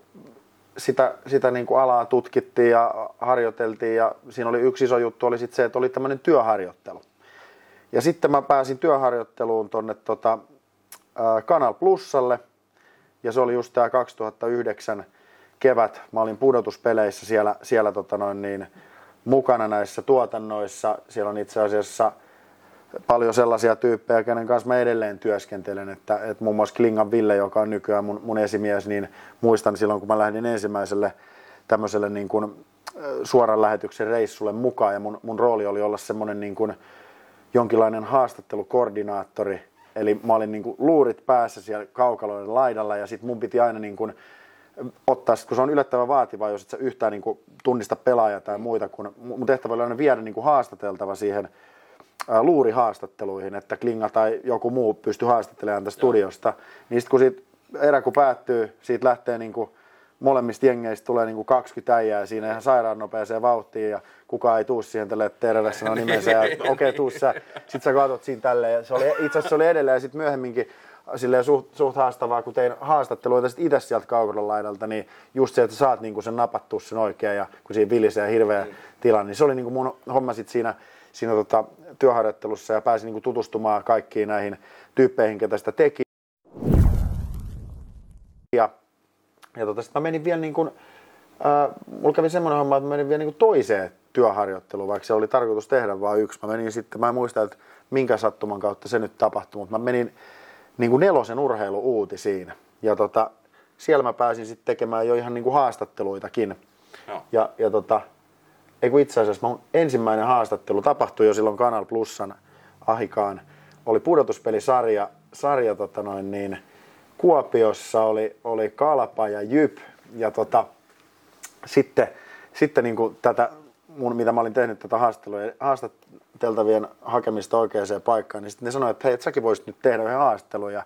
sitä, sitä niin kuin alaa tutkittiin ja harjoiteltiin, ja siinä oli yksi iso juttu oli sitten se, että oli tämmöinen työharjoittelu. Ja sitten mä pääsin työharjoitteluun tonne tota, ää, Kanal Plusalle, ja se oli just tämä kaksituhattayhdeksän kevät. Mä olin pudotuspeleissä siellä, siellä tota noin niin, mukana näissä tuotannoissa. Siellä on itse asiassa paljon sellaisia tyyppejä, kenen kanssa mä edelleen työskentelen. Että, et muun muassa Klingan Ville, joka on nykyään mun, mun esimies, niin muistan silloin, kun mä lähdin ensimmäiselle tämmöiselle niin kuin, suoran lähetyksen reissulle mukaan. Ja mun, mun rooli oli olla semmoinen niin kuin jonkinlainen haastattelukoordinaattori. Eli mä olin niin kuin luurit päässä siellä kaukaloiden laidalla, ja sit mun piti aina niin kuin ottaa, kun se on yllättävän vaativaa, jos et sä yhtään niin kuin tunnista pelaajaa tai muita, kun mun tehtävä oli aina viedä niin kuin haastateltava siihen ää, luurihaastatteluihin, että Klinga tai joku muu pystyi haastattelemaan tästä studiosta. Niin sit kun siitä erä kun päättyy, siitä lähtee niin kuin molemmista jengeistä tulee niin kuin kaksikymmentä äijää siinä ihan sairaan nopeaseen vauhtiin, ja kukaan ei tuu siihen tälleen, että terve sanoo nimensä ja okei okay, tuu sä. Sitten sä katot siinä tälleen, ja se oli, itse asiassa se oli edelleen, ja sitten myöhemminkin silleen suht, suht haastavaa, kun tein haastatteluita sitten itse sieltä kaukolan laidalta, niin just se, että saat niin kuin sen napattua sen oikein, ja kun siinä vilisee hirveä mm. tilanne, niin se oli niin kuin mun homma sitten siinä, siinä tota, työharjoittelussa, ja pääsin niin kuin tutustumaan kaikkiin näihin tyyppeihin, ketä sitä teki. Ja Ja tota, sit mä menin vielä niin kuin, äh, mulla kävi semmoinen homma, että mä menin vielä niin kuin toiseen työharjoitteluun, vaikka se oli tarkoitus tehdä vaan yksi. Mä menin sitten, mä en muista, että minkä sattuman kautta se nyt tapahtui, mutta mä menin niin kuin Nelosen urheilu-uutisiin. Ja tota, siellä mä pääsin sitten tekemään jo ihan niin kuin haastatteluitakin. No. Ja, ja tota, ei kun itse asiassa mun ensimmäinen haastattelu tapahtui jo silloin Kanal Plusan ahikaan. Oli pudotuspelisarja, sarja tota noin niin... Kuopiossa oli, oli Kalpa ja J Y P, ja tota, sitten, sitten niin kuin tätä, mun, mitä mä olin tehnyt tätä haastateltavien hakemista oikeaan paikkaan, niin sitten ne sanoivat, että hei, et säkin voisit nyt tehdä yhden haastelun, ja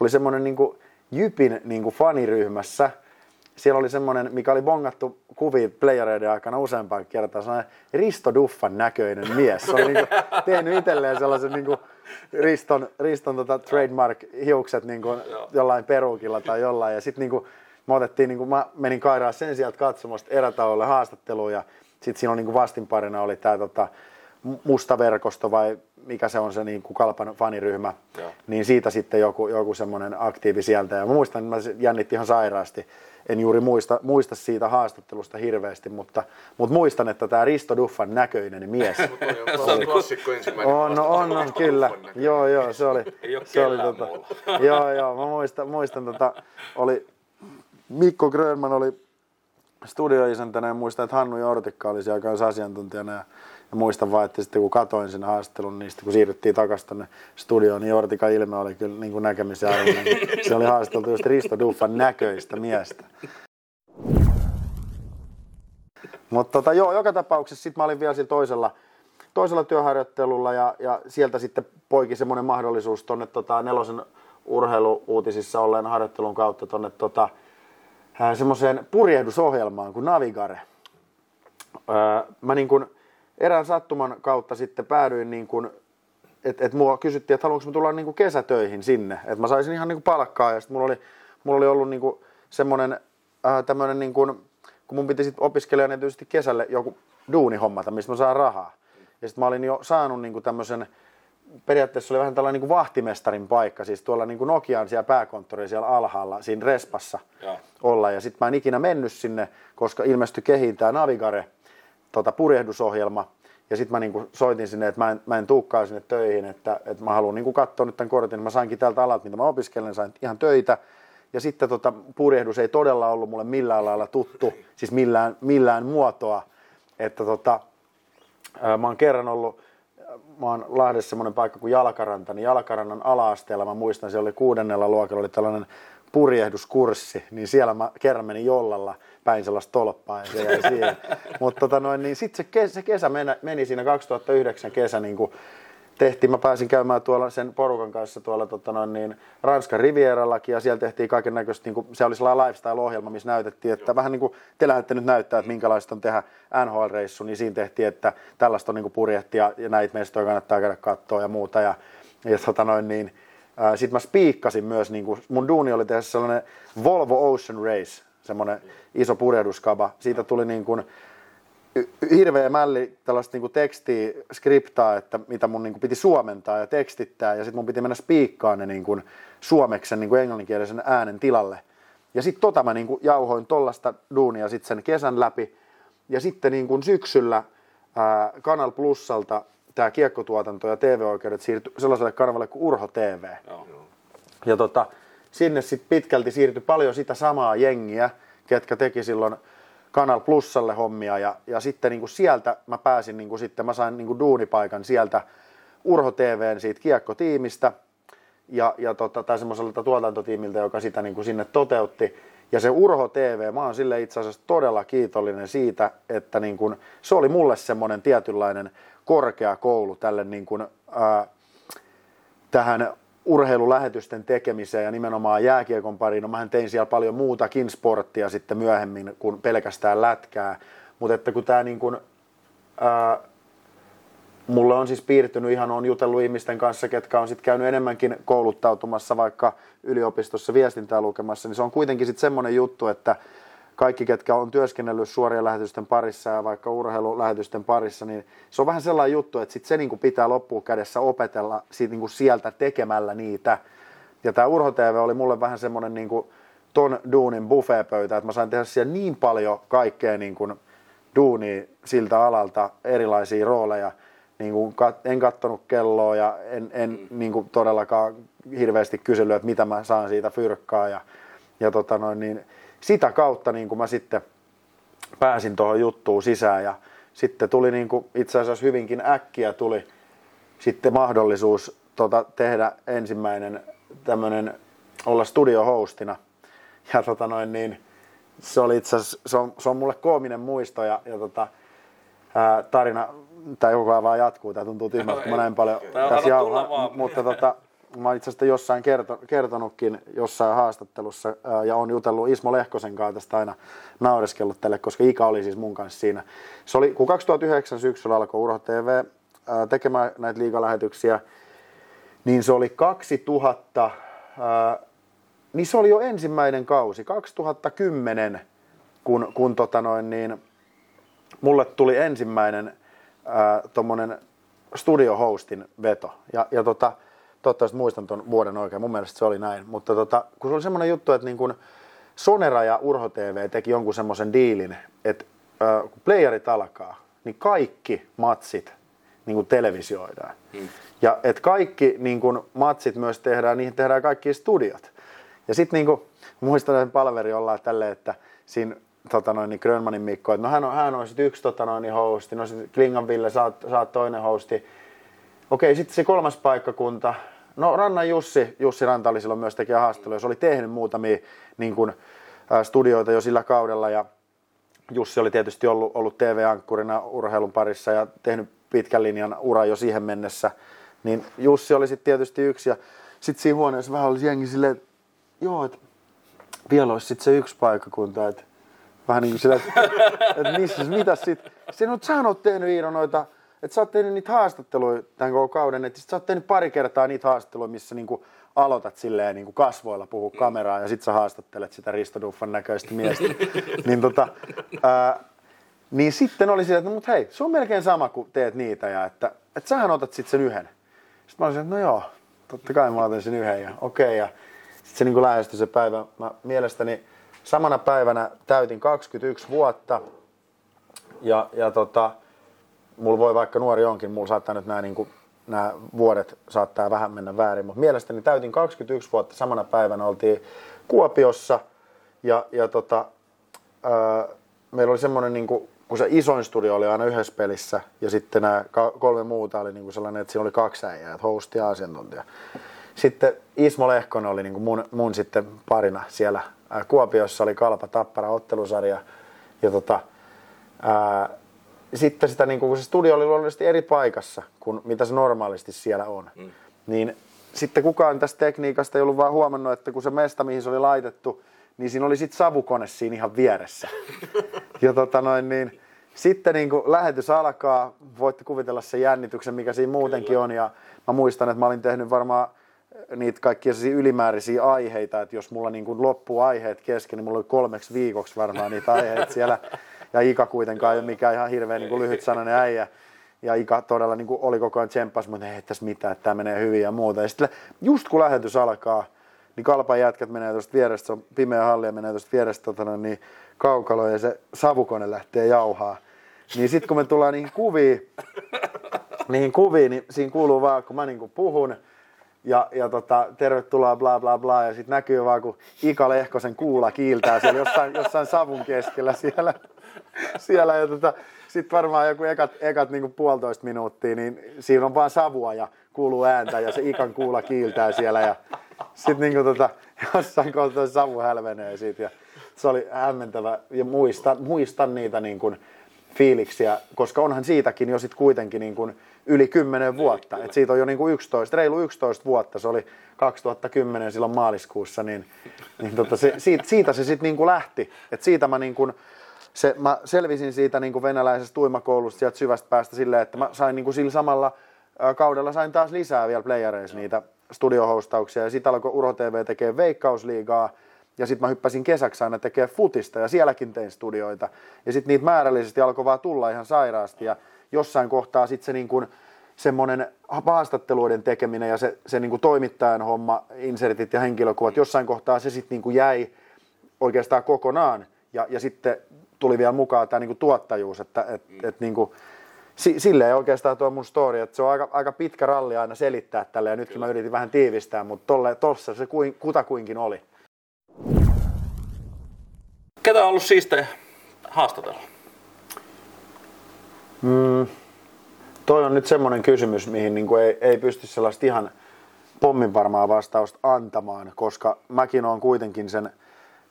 oli semmoinen niin kuin J Y Pin niin kuin faniryhmässä, siellä oli semmoinen, mikä oli bongattu kuvia playereiden aikana useampaan kertaan, sellainen Risto Duffan näköinen mies. Se oli niin kuin tehnyt itselleen sellaisen niin kuin Riston, Riston tota trademark-hiukset niin kuin jollain peruukilla tai jollain. Ja sitten niin me otettiin, niin kuin, mä menin kairaa sen sieltä katsomasta erätauolle haastatteluun, ja sitten siinä on niin kuin vastinparina oli tämä tota, musta verkosto vai mikä se on se niin kuin Kalpan faniryhmä, joo. Niin siitä sitten joku, joku semmoinen aktiivi sieltä. Ja mä muistan, että mä jännitti ihan sairaasti. En juuri muista, muista siitä haastattelusta hirveästi, mutta, mutta muistan, että tämä Risto Duffan näköinen mies. Se on klassikko ensimmäinen. On, no, on, on, kyllä. Joo, joo, se oli. Ei ole kellään muulla. Joo, joo, mä muistan, muistan tota, oli, Mikko Grönman oli studioisäntänä, ja muistan, että Hannu Jortikka oli siellä kanssa asiantuntijana, ja, ja muistan vaan, että sitten kun katoin sen haastattelun, niin sitten kun siirryttiin takaisin tuonne studioon, niin Jortikan ilme oli kyllä niin kuin näkemisen arvoinen. Se oli haastateltu just Risto Duffan näköistä miestä. Mutta tota, joo, joka tapauksessa sitten mä olin vielä sillä toisella, toisella työharjoittelulla, ja, ja sieltä sitten poiki semmoinen mahdollisuus tuonne tota, Nelosen urheilu-uutisissa olleen harjoittelun kautta tuonne tota, semmoiseen purjehdusohjelmaan kuin Navigare. Öö, mä niin kuin erään sattuman kautta sitten päädyin, niin että et mua kysyttiin, että haluanko mä tulla niin kuin kesätöihin sinne. Että mä saisin ihan niin kuin palkkaa, ja sitten mulla oli, mulla oli ollut niin kuin semmoinen äh, tämmöinen, niin kuin, kun mun piti sitten opiskelemaan erityisesti kesälle joku duunihommata, mistä mä saan rahaa. Ja sitten mä olin jo saanut niin kuin tämmöisen, periaatteessa oli vähän tällainen niin kuin vahtimestarin paikka, siis tuolla niin kuin Nokian siellä pääkonttori siellä alhaalla, siinä Respassa ja. Olla. Ja sitten mä en ikinä mennyt sinne, koska ilmestyi kehiin tämä Navigare, tota, purjehdusohjelma. Ja sitten mä niin kuin soitin sinne, että mä en, mä en tulekaan sinne töihin, että, että mä haluan niin kuin katsoa nyt tämän kortin. Mä sainkin tältä alalta, mitä mä opiskelen, sain ihan töitä. Ja sitten tota, purjehdus ei todella ollut mulle millään lailla tuttu, siis millään, millään muotoa. Että tota, mä oon kerran ollut... Mä oon Lahdessa semmoinen paikka kuin Jalkaranta, niin Jalkarannan ala-asteella mä muistan, se oli kuudennella luokalla, oli tällainen purjehduskurssi, niin siellä mä kerran menin jollalla päin sellaista tolppaa, ja se jäi siihen. Mutta tota noin, niin sit se kesä, se kesä meni, meni siinä kaksituhattayhdeksän kesä niin kuin tehtiin, mä pääsin käymään tuolla sen porukan kanssa tuolla tota noin, niin Ranskan Rivierallakin, ja siellä tehtiin kaiken näköistä, niin se oli sellainen lifestyle-ohjelma, missä näytettiin, että Joo. vähän niin kuin te lähdette nyt näyttää, että minkälaista on tehdä N H L-reissu, niin siinä tehtiin, että tällaista on niin kuin purjehti ja, ja näitä meistä kannattaa käydä katsoa ja muuta. Ja, ja tota noin, niin, ää, sit mä spiikkasin myös, niin kuin, mun duuni oli tehdä sellainen Volvo Ocean Race, semmoinen iso purjehduskaba, siitä tuli niin kuin hirveä mälli tällaista niinku tekstiä, skriptaa, että mitä mun niinku piti suomentaa ja tekstittää, ja sitten mun piti mennä spiikkaan ne niinku suomeksen niinku englanninkielisen äänen tilalle. Ja sitten tota mä niinku jauhoin tollasta duunia sitten sen kesän läpi, ja sitten niinku syksyllä ää, Kanal Plusalta tämä kiekkotuotanto ja T V-oikeudet siirtyi sellaiselle kanavalle kuin Urho T V. Joo. Ja tota, sinne sitten pitkälti siirtyi paljon sitä samaa jengiä, ketkä teki silloin Kanal Plusalle hommia, ja, ja sitten niin kuin sieltä mä pääsin, niin kuin sitten mä sain niin kuin duunipaikan sieltä Urho T V:n siitä kiekkotiimistä ja, ja tota, tai semmoiselta tuotantotiimiltä, joka sitä niin kuin sinne toteutti. Ja se Urho T V, mä oon sille itse asiassa todella kiitollinen siitä, että niin kuin, se oli mulle semmoinen tietynlainen korkeakoulu tälle niin kuin, ää, tähän urheilulähetysten tekemiseen ja nimenomaan jääkiekon pariin. No, mähän tein siellä paljon muutakin sporttia sitten myöhemmin kuin pelkästään lätkää, mutta että kun tää niin kuin, ää, mulle on siis piirtynyt ihan, on jutellut ihmisten kanssa, ketkä on sitten käynyt enemmänkin kouluttautumassa vaikka yliopistossa viestintää lukemassa, niin se on kuitenkin sitten semmoinen juttu, että kaikki, ketkä on työskennellyt suorien lähetysten parissa ja vaikka urheilulähetysten parissa, niin se on vähän sellainen juttu, että sit se niin kuin pitää loppukädessä opetella sit niin kuin sieltä tekemällä niitä. Ja tämä Urho T V oli mulle vähän semmoinen niin kuin ton duunin buffetpöytä, että mä sain tehdä siellä niin paljon kaikkea niin kuin duunia siltä alalta, erilaisia rooleja. Niin kuin en kattonut kelloa ja en, en niin kuin todellakaan hirveästi kysellyt, että mitä mä saan siitä fyrkkaa ja, ja tota noin niin. Sitä kautta niin kuin mä sitten pääsin tuohon juttuun sisään, ja sitten tuli niin kuin itse asiassa hyvinkin äkkiä tuli sitten mahdollisuus tota, tehdä ensimmäinen tämmöinen, olla studiohostina. Ja tota noin niin, se oli itse asiassa, se on, se on mulle koominen muisto ja, ja tota, ää, tarina, tai koko ajan vaan jatkuu, tämä tuntuu tyhmältä, kun mä näin paljon tässä jauhaa, mutta tota, mä oon itse asiassa jossain kertonutkin jossain haastattelussa ää, ja on jutellut Ismo Lehkosen kanssa tästä, aina naureskellut tälle, koska Ika oli siis mun kanssa siinä. Se oli, kun kaksituhattayhdeksän syksyllä alkoi Urho T V ää, tekemään näitä liigalähetyksiä, niin se oli kaksituhatta, ää, niin se oli jo ensimmäinen kausi, kaksituhattakymmenen, kun, kun tota noin niin, mulle tuli ensimmäinen ää, tommonen studiohostin veto. Ja, ja tota, toivottavasti muistan tuon vuoden oikein, mun mielestä se oli näin, mutta tota, kun se oli semmoinen juttu, että niin kun Sonera ja Urho T V teki jonkun semmoisen diilin, että äh, kun playerit alkaa, niin kaikki matsit niin kun televisioidaan. Hmm. Ja että kaikki niin kun matsit myös tehdään, niihin tehdään kaikki studiot. Ja sitten niin muistan, että palveri ollaan tälleen, että siinä tota noin, niin Grönmanin Mikko, että no hän on, hän on sit yksi tota noin, hosti, no sitten Klingan Ville, sä oot, sä oot toinen hosti. Okei, sitten se kolmas paikkakunta. No Rannan Jussi, Jussi Ranta oli silloin myös tekijä haastatteluja, se oli tehnyt muutamia niin kuin, ä, studioita jo sillä kaudella, ja Jussi oli tietysti ollut, ollut T V-ankkurina urheilun parissa ja tehnyt pitkän linjan ura jo siihen mennessä, niin Jussi oli sitten tietysti yksi, ja sitten siinä huoneessa vähän olisi jengi silleen, että joo, että vielä olisi sitten se yksi paikkakunta, että vähän niin kuin silleen, että missä, mitäs sitten, sen oot sä oot tehnyt Iiro noita, että sä oot tehnyt niitä haastatteluja tämän koko kauden, että sä oot tehnyt pari kertaa niitä haastatteluja, missä niinku aloitat silleen niinku kasvoilla puhuu kameraa ja sit sä haastattelet sitä Risto Duffan näköistä miestä. niin, tota, ää, niin sitten oli silleen, että mut hei, se on melkein sama kun teet niitä ja että et sähän otat sit sen yhden. Sitten mä olisin, että no joo, totta kai mä otan sen yhden ja okei. Okay, ja sit se niinku lähestyi se päivä. Mä mielestäni samana päivänä täytin kaksikymmentäyksi vuotta ja, ja tota... Mulla voi, vaikka nuori onkin, mulla saattaa nyt nämä, niin kuin, nämä vuodet saattaa vähän mennä väärin, mutta mielestäni täytin kaksikymmentäyksi vuotta, samana päivänä oltiin Kuopiossa ja, ja tota, ää, meillä oli semmoinen, niin kuin, kun se isoin studio oli aina yhdessä pelissä ja sitten nämä kolme muuta oli niin kuin sellainen, että siinä oli kaksi äijää, että hosti ja asiantuntija. Sitten Ismo Lehkonen oli niin kuin mun, mun sitten parina siellä ää, Kuopiossa, oli Kalpa Tappara ottelusarja ja tota... Ää, sitten sitä, niin kun se studio oli luonnollisesti eri paikassa kuin mitä se normaalisti siellä on, mm. niin sitten kukaan tästä tekniikasta ei ollut vaan huomannut, että kun se mesta, mihin se oli laitettu, niin siinä oli sitten savukone siinä ihan vieressä. Ja tota noin, niin, sitten niin kun lähetys alkaa, voitte kuvitella sen jännityksen, mikä siinä muutenkin Kyllä. on. Ja mä muistan, että mä olin tehnyt varmaan niitä kaikkia ylimääräisiä aiheita, että jos mulla niin kun loppuu aiheet kesken, niin mulla oli kolmeksi viikoksi varmaan niitä aiheita siellä. Ja Ika kuitenkaan ei ole mikään ihan hirveän niin lyhytsanainen äijä. Ja Ika todella niin oli koko ajan tsemppas, mutta ei tässä mitään, että tämä menee hyvin ja muuta. Ja sitten just kun lähetys alkaa, niin Kalpan jätkät menee tuosta vierestä, se on pimeä halli ja menee tuosta vierestä totana, niin kaukaloon ja se savukone lähtee jauhaa. Niin sitten kun me tullaan niihin kuviin, niihin kuviin, niin siinä kuuluu vaan, kun mä niin kuin puhun ja, ja tota, tervetuloa bla bla bla ja sitten näkyy vaan, kun Ika Lehkosen kuula kiiltää siellä jossain, jossain savun keskellä siellä. Siellä ja tota, sitten varmaan joku ekat, ekat niinku puolitoista minuuttia, niin siinä on vaan savua ja kuuluu ääntä ja se Ikan kuula kiiltää siellä ja sitten niinku tota, jossain kohtaa savu hälvenee siitä ja se oli hämmentävä ja muistan, muistan niitä niinku fiiliksiä, koska onhan siitäkin jo sitten kuitenkin niinku yli kymmenen vuotta, että siitä on jo niinku yksitoista, reilu yksitoista vuotta, se oli kaksituhattakymmenen silloin maaliskuussa, niin, niin tota se, siitä, siitä se sitten niinku lähti, että siitä mä niinku Se, mä selvisin siitä niin kuin venäläisestä tuimakoulusta sieltä syvästä päästä silleen, että mä sain niin kuin sillä samalla kaudella sain taas lisää vielä playereissa niitä studiohostauksia ja sitten alkoi Urho T V tekee Veikkausliigaa ja sitten mä hyppäsin kesäksi aina tekee futista ja sielläkin tein studioita ja sitten niitä määrällisesti alkoi vaan tulla ihan sairaasti ja jossain kohtaa sitten se niin kuin semmoinen haastatteluiden tekeminen ja se, se niin kuin toimittajan homma, insertit ja henkilökuvat, jossain kohtaa se sitten niin kuin jäi oikeastaan kokonaan ja, ja sitten tuli vielä mukaan tämä niinku tuottajuus, että et, et niinku, si, silleen oikeastaan tuo mun story, että se on aika, aika pitkä ralli aina selittää tälle ja nytkin mä yritin vähän tiivistää, mutta tuossa se kuin, kutakuinkin oli. Ketä on ollut siistejä haastatella? Mm, toi on nyt semmoinen kysymys, mihin niinku ei, ei pysty sellaista ihan pomminvarmaa vastausta antamaan, koska mäkin olen kuitenkin sen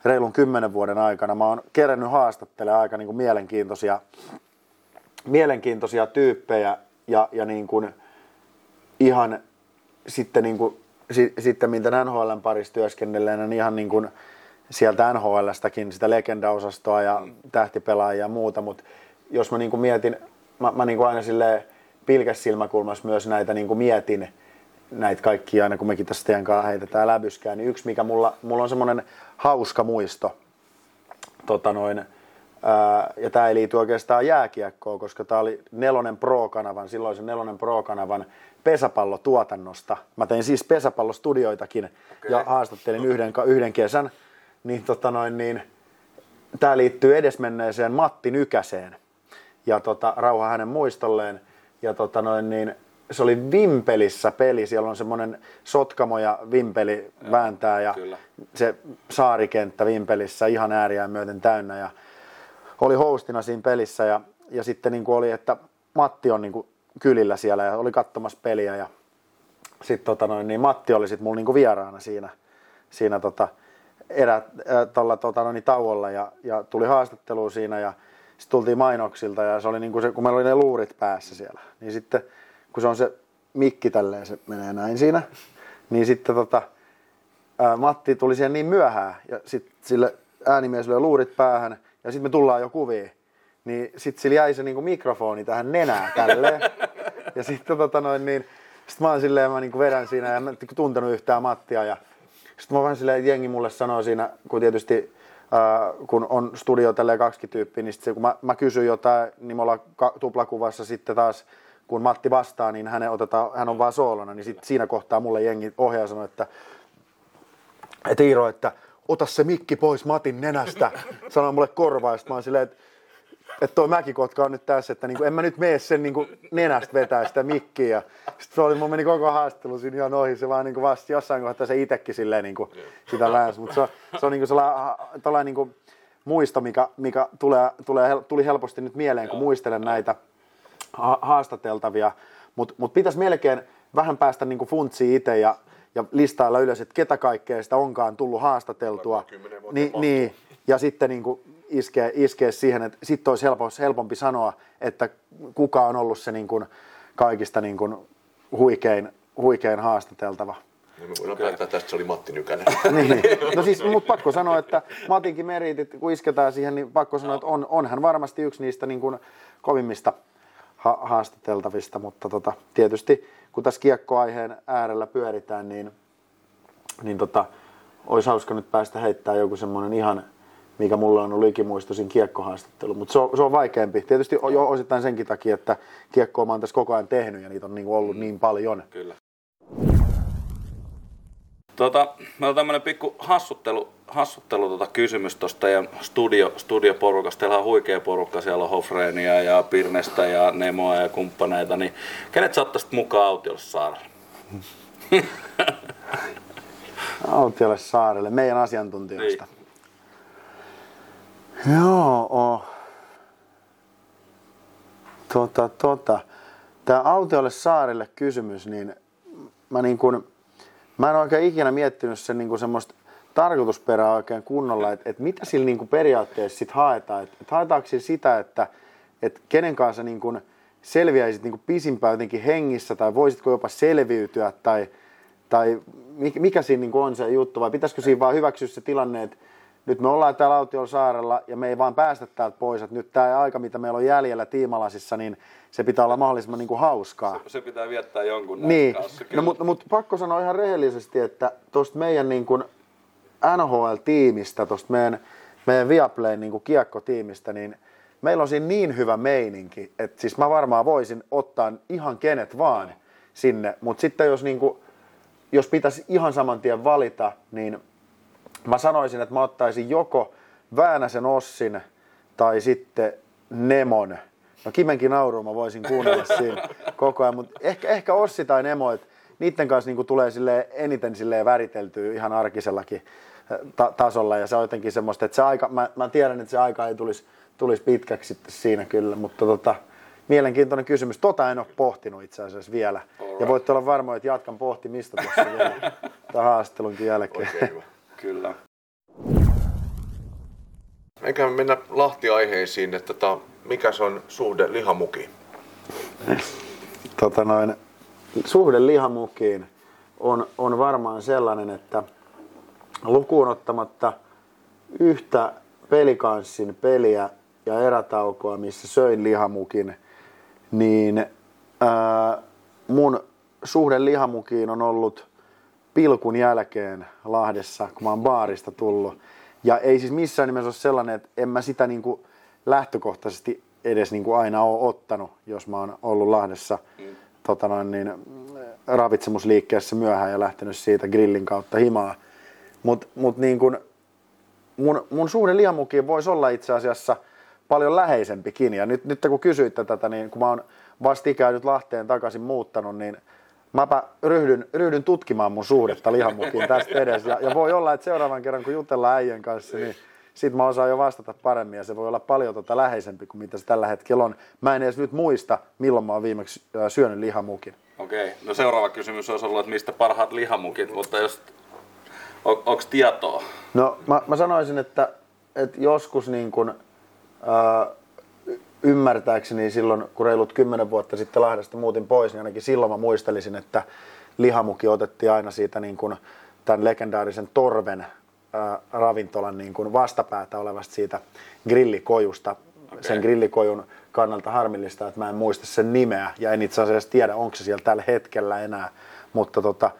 reilun kymmenen vuoden aikana mä oon kerännyt haastattelemaan aika niin kuin mielenkiintoisia, mielenkiintoisia tyyppejä ja, ja niin kuin ihan sitten, niin kuin, si, sitten mitä N H L:n parissa työskennelleenä, niin ihan niin kuin sieltä N H L:stäkin sitä legendaosastoa ja tähtipelaajia ja muuta, mutta jos mä niin kuin mietin, mä, mä niin kuin aina silleen pilkessilmäkulmassa myös näitä niin kuin mietin, näitä kaikkia aina kun mekin tässä teidän kanssa heitetään läbyskään, niin yksi mikä mulla, mulla on semmoinen hauska muisto, tota noin, ää, ja tää ei liity oikeastaan jääkiekkoon, koska tää oli Nelonen Pro-kanavan, silloisen Nelonen Pro-kanavan pesäpallotuotannosta. Mä tein siis pesäpallostudioitakin okay. ja haastattelin yhden, yhden kesän, niin tota noin, niin tää liittyy edesmenneeseen Matti Nykäseen ja tota, rauha hänen muistolleen ja tota noin niin se oli Vimpelissä peli, siellä on semmoinen Sotkamo ja Vimpeli vääntää ja kyllä. se saarikenttä Vimpelissä ihan ääriään myöten täynnä ja oli hostina siinä pelissä ja, ja sitten niin kuin oli, että Matti on niin kuin kylillä siellä ja oli katsomassa peliä ja sitten tota noin, niin Matti oli sitten mulla niin kuin vieraana siinä, siinä tota erä, äh, tolla, tota noin, tauolla ja, ja tuli haastattelua siinä ja sitten tultiin mainoksilta ja se oli niin kuin se, kun meillä oli ne luurit päässä siellä, niin sitten kun se on se mikki tälleen, se menee näin siinä, niin sitten tota, ää, Matti tuli siihen niin myöhään ja sitten sille äänimies löi luurit päähän ja sitten me tullaan jo kuviin, niin sitten sillä jäi se niinku mikrofoni tähän nenään tälleen ja sitten tota noin niin, sit mä oon silleen, mä niinku vedän siinä ja mä en tuntenut yhtään Mattia ja sitten mä vähän silleen, että jengi mulle sanoo siinä, kun tietysti ää, kun on studio tälleen kaksikin tyyppiä, niin sitten kun mä, mä kysyn jotain, niin me ollaan ka- tuplakuvassa sitten taas kun Matti vastaa, niin hänen otetaan, hän on vaan soolona, niin sit siinä kohtaa mulle jengi ohjaa sanoi, että et Iiro, että ota se mikki pois Matin nenästä, sanoi mulle korvaa, ja sit mä oon silleen, että et toi Mäkikotka on nyt tässä, että niinku, en mä nyt mene sen niinku nenästä vetää sitä mikkiä, ja sit se oli, mun meni koko haastattelu siinä ihan ohi, se vaan niinku vasta jossain kohtaa se itekin silleen niinku sitä läänsi, mutta se on, se on niinku sellainen tollain niinku muisto, mikä, mikä tulee, tulee, tuli helposti nyt mieleen, kun muistelen näitä haastateltavia, mutta mut pitäisi melkein vähän päästä niinku funtsiin itse ja, ja listailla ylös, että ketä kaikkea sitä onkaan tullut haastateltua. Niin, niin, ja sitten niinku iskeä, iskeä siihen, että sitten olisi helpo, helpompi sanoa, että kuka on ollut se niin kuin kaikista niin kuin huikein, huikein haastateltava. No, me voidaan päättää tästä, se oli Matti Nykänen. Niin. No siis, mutta pakko sanoa, että Matinkin meritit, kun isketään siihen, niin pakko sanoa, että on, onhan varmasti yksi niistä niin kuin kovimmista ha- haastateltavista, mutta tota, tietysti kun tässä kiekkoaiheen äärellä pyöritään, niin, niin tota, olisi hauska nyt päästä heittämään joku semmoinen ihan, mikä mulla on ollut ikimuistoisin kiekkohaastattelu, mutta se on, se on vaikeampi. Tietysti jo osittain senkin takia, että kiekkoa mä oon tässä koko ajan tehnyt ja niitä on niin kuin ollut niin paljon. Kyllä. Tota, meillä on tämmöinen pikku hassuttelu, hassuttelu tota kysymys tuosta ja studio, studioporukasta. Teillä on huikea porukka, siellä on Hofreenia ja Pirnestä ja Nemoa ja kumppaneita, niin kenet saattaisi mukaan autiolle saarelle? Autiolle saarelle, meidän asiantuntijoista. Niin. Joo, oh. tota, tota. Tämä autiolle saarelle kysymys, niin mä niin kun Mä en oikein ikinä miettinyt sen niinku semmoista tarkoitusperää oikein kunnolla, että et mitä sillä niinku periaatteessa sit haetaan. Et, et haetaanko sillä sitä, että et kenen kanssa niinku selviäisit niinku pisimpään jotenkin hengissä tai voisitko jopa selviytyä tai, tai mikä siinä niinku on se juttu vai pitäisikö siinä vaan hyväksyä se tilanne, että nyt me ollaan täällä autiolla saarella ja me ei vaan päästä täältä pois, että nyt tämä aika, mitä meillä on jäljellä tiimalasissa, niin se pitää olla mahdollisimman niin kuin hauskaa. Se, se pitää viettää jonkun näin niin. kanssa. No, mutta mut, pakko sanoa ihan rehellisesti, että tuosta meidän niin kuin N H L-tiimistä, tuosta meidän, meidän Viaplayn niin kuin kiekkotiimistä, niin meillä on siinä niin hyvä meininki, että siis mä varmaan voisin ottaa ihan kenet vaan sinne, mutta sitten jos, niin kuin, jos pitäisi ihan saman tien valita, niin mä sanoisin, että mä ottaisin joko Väänäsen Ossin tai sitten Nemon. No Kimenkin naurua mä voisin kuunnella siinä koko ajan, mutta ehkä, ehkä Ossi tai Nemo, että niiden kanssa niinku tulee silleen eniten silleen väriteltyä ihan arkisellakin ta- tasolla. Ja se on jotenkin semmoista, että se aika, mä, mä tiedän, että se aika ei tulisi tulis pitkäksi siinä kyllä, mutta tota, mielenkiintoinen kysymys. Tota en ole pohtinut itse asiassa vielä. Alright. Ja voitte olla varmoja, että jatkan pohtimista tuossa vielä tämän haastattelunkin jälkeen. Okay, kyllä. Eiköhän mennä Lahti-aiheisiin, että tota, mikä se on suhde lihamukiin? Tota noin, suhde lihamukiin on, on varmaan sellainen, että lukuun ottamatta yhtä Pelikansin peliä ja erätaukoa, missä söin lihamukin, niin ää, mun suhde lihamukiin on ollut pilkun jälkeen Lahdessa, kun mä oon baarista tullut. Ja ei siis missään nimessä ole sellainen, että en mä sitä niin kuin lähtökohtaisesti edes niin kuin aina ole ottanut, jos mä oon ollut Lahdessa mm. tota noin, niin, ravitsemusliikkeessä myöhään ja lähtenyt siitä grillin kautta himaa. Mutta mut niin kuin mun, mun suhde lihamukiin voisi olla itse asiassa paljon läheisempikin. Ja nyt, nyt kun kysyitte tätä, niin kun mä oon vastikään nyt Lahteen takaisin muuttanut, niin mäpä ryhdyn, ryhdyn tutkimaan mun suhdetta lihamukiin tästä edes. Ja, ja voi olla, että seuraavan kerran kun jutellaan äijän kanssa, niin sit mä osaan jo vastata paremmin. Ja se voi olla paljon tota läheisempi kuin mitä se tällä hetkellä on. Mä en edes nyt muista, milloin mä oon viimeksi syönyt lihamukin. Okei. No seuraava kysymys olisi ollut, että mistä parhaat lihamukit, mutta jos on, onko tietoa? No mä, mä sanoisin, että, että joskus niin kun, äh, ymmärtääkseni silloin, kun reilut kymmenen vuotta sitten Lahdesta muutin pois, niin ainakin silloin mä muistelisin, että lihamuki otettiin aina siitä niin kuin tämän legendaarisen torven äh, ravintolan niin kuin vastapäätä olevasta siitä grillikojusta. Okay. Sen grillikojun kannalta harmillista, että mä en muista sen nimeä ja en itse asiassa tiedä, onko se siellä tällä hetkellä enää. Mutta tota,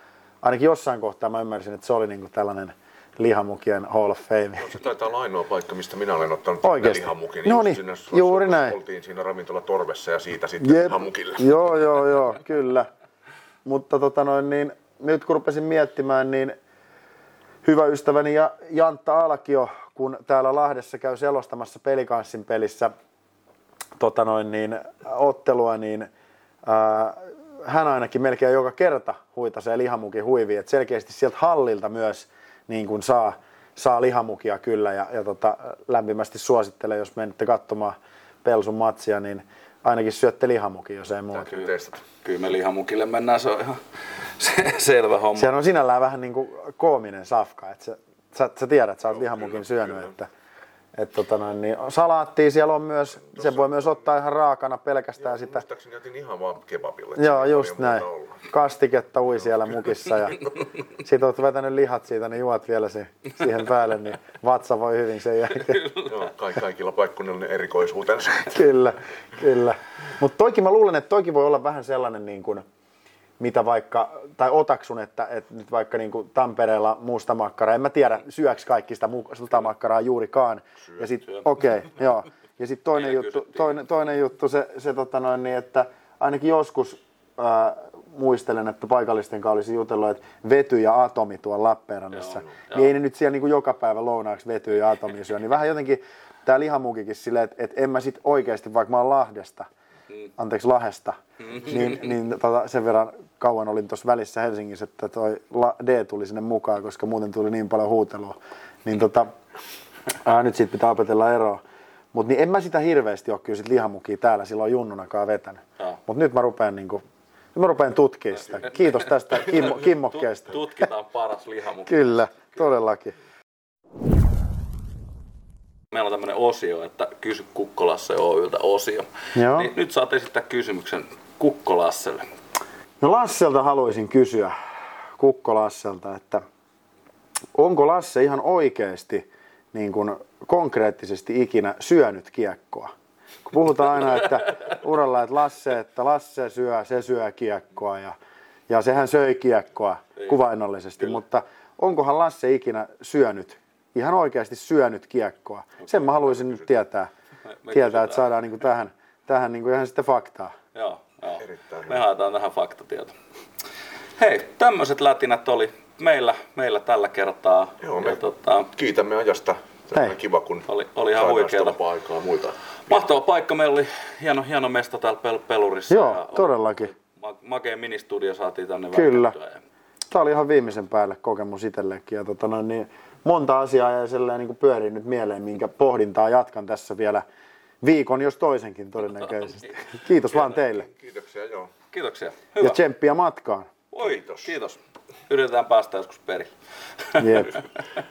ainakin jossain kohtaa mä ymmärsin, että se oli niin kuin tällainen lihamukien Hall of Fame. Se taitaa olla ainoa paikka, mistä minä olen ottanut lihamukin. No niin, sinä juuri näin. Oltiin siinä ravintola torvessa ja siitä sitten yep. hamukille. Joo, joo, joo, kyllä. Mutta tota noin, niin, nyt kun rupesin miettimään, niin hyvä ystäväni ja Jantta Alkio, kun täällä Lahdessa käy selostamassa Pelikanssin pelissä tota noin, niin, ottelua, niin ää, hän ainakin melkein joka kerta huitasee lihamukin huiviin. Et selkeästi sieltä hallilta myös niin kuin saa, saa lihamukia kyllä ja, ja tota, lämpimästi suosittelen, jos menette katsomaan Pelsun matsia, niin ainakin syötte lihamukin, jos ei muuta. Kyllä, kyllä me lihamukille mennään, se on ihan se, selvä homma. Sehän on sinällään vähän niin kuin koominen safka, että sä, sä, sä tiedät, sä oot no, lihamukin kyllä, syönyt, kyllä. Että Et tota noin, niin salaattia siellä on myös, no, se voi myös ottaa ihan raakana pelkästään joo, sitä. Muistaakseni jotin ihan vaan kebabille. Joo, just näin. Kastiketta ui siellä mukissa ja sit oot vetänyt lihat siitä, niin juot vielä se, siihen päälle, niin vatsa voi hyvin sen jälkeen. Joo, kaikilla paikkunnilla ne erikoisuutensa. Kyllä, kyllä. Mutta toikin mä luulen, että toikin voi olla vähän sellainen niin kuin, mitä vaikka, tai otaksun, että, että nyt vaikka niin kuin Tampereella mustamakkaraa, en mä tiedä, syöks kaikki sitä mustamakkaraa juurikaan. Syöt, ja sitten okei, okay, joo. Ja sitten toinen juttu, toinen, toinen juttu, se, se tota noin niin, että ainakin joskus ää, muistelen, että paikallisten kanssa olisi jutellut, että vety ja atomi tuolla Lappeenrannassa. Joo, joo. Niin ei ne nyt siellä niin kuin joka päivä lounaaksi vety ja atomi syö, niin vähän jotenkin tää lihamukikin silleen, että, että en mä sit oikeesti, vaikka mä oon Lahdesta, anteeksi Lahesta, niin, niin tota, sen verran kauan olin tuossa välissä Helsingissä, että toi D tuli sinne mukaan, koska muuten tuli niin paljon huutelua. Niin tota, ää, nyt siitä pitää opetella eroa. Mutta niin en mä sitä hirveästi ole kyllä sit lihamukia täällä silloin junnunakaan vetänyt. Mutta nyt mä rupean niinku, nyt mä rupean tutkimaan sitä. Kiitos tästä kimmo, kimmokkeesta. Tutkitaan paras lihamukki. Kyllä, todellakin. Meillä on tämmöinen osio, että kysy Kukkolasse Oyltä osio. Niin nyt saat esittää kysymyksen Kukkolasselle. No Lasselta haluaisin kysyä, Kukkolasselta, että onko Lasse ihan oikeasti niin kuin konkreettisesti ikinä syönyt kiekkoa? Kun puhutaan aina, että uralla, että Lasse, että Lasse syö, se syö kiekkoa ja, ja sehän söi kiekkoa kuvainnollisesti, mutta onkohan Lasse ikinä syönyt ihan oikeasti syönyt kiekkoa. Sen mä haluaisin nyt tietää, me, tietää että saadaan niinku tähän, tähän niinku ihan sitten faktaa. Joo, joo. Me haetaan tähän faktatieto. Hei, tämmöiset lätinät oli meillä, meillä tällä kertaa. Joo, me ja, tota, kiitämme ajasta. Tämä on kiva, kun oli, oli ihan huikeaa paikkaa muita. Mahtava paikka. Meillä oli hieno, hieno mesta täällä pel- pelurissa. Joo, ja todellakin. Ma- makea ministudio saatiin tänne vältettyä. Kyllä. Ja tämä oli ihan viimeisen päälle kokemus itsellekin. Ja tota noin niin, monta asiaa ja sellainen niin kuin pyörii nyt mieleen, minkä pohdintaa jatkan tässä vielä viikon, jos toisenkin todennäköisesti. Kiitos vaan teille. Kiitoksia, joo. Kiitoksia. Hyvä. Ja tsemppiä matkaan. Oi, kiitos. Kiitos. Yritetään päästä joskus perille. Jep.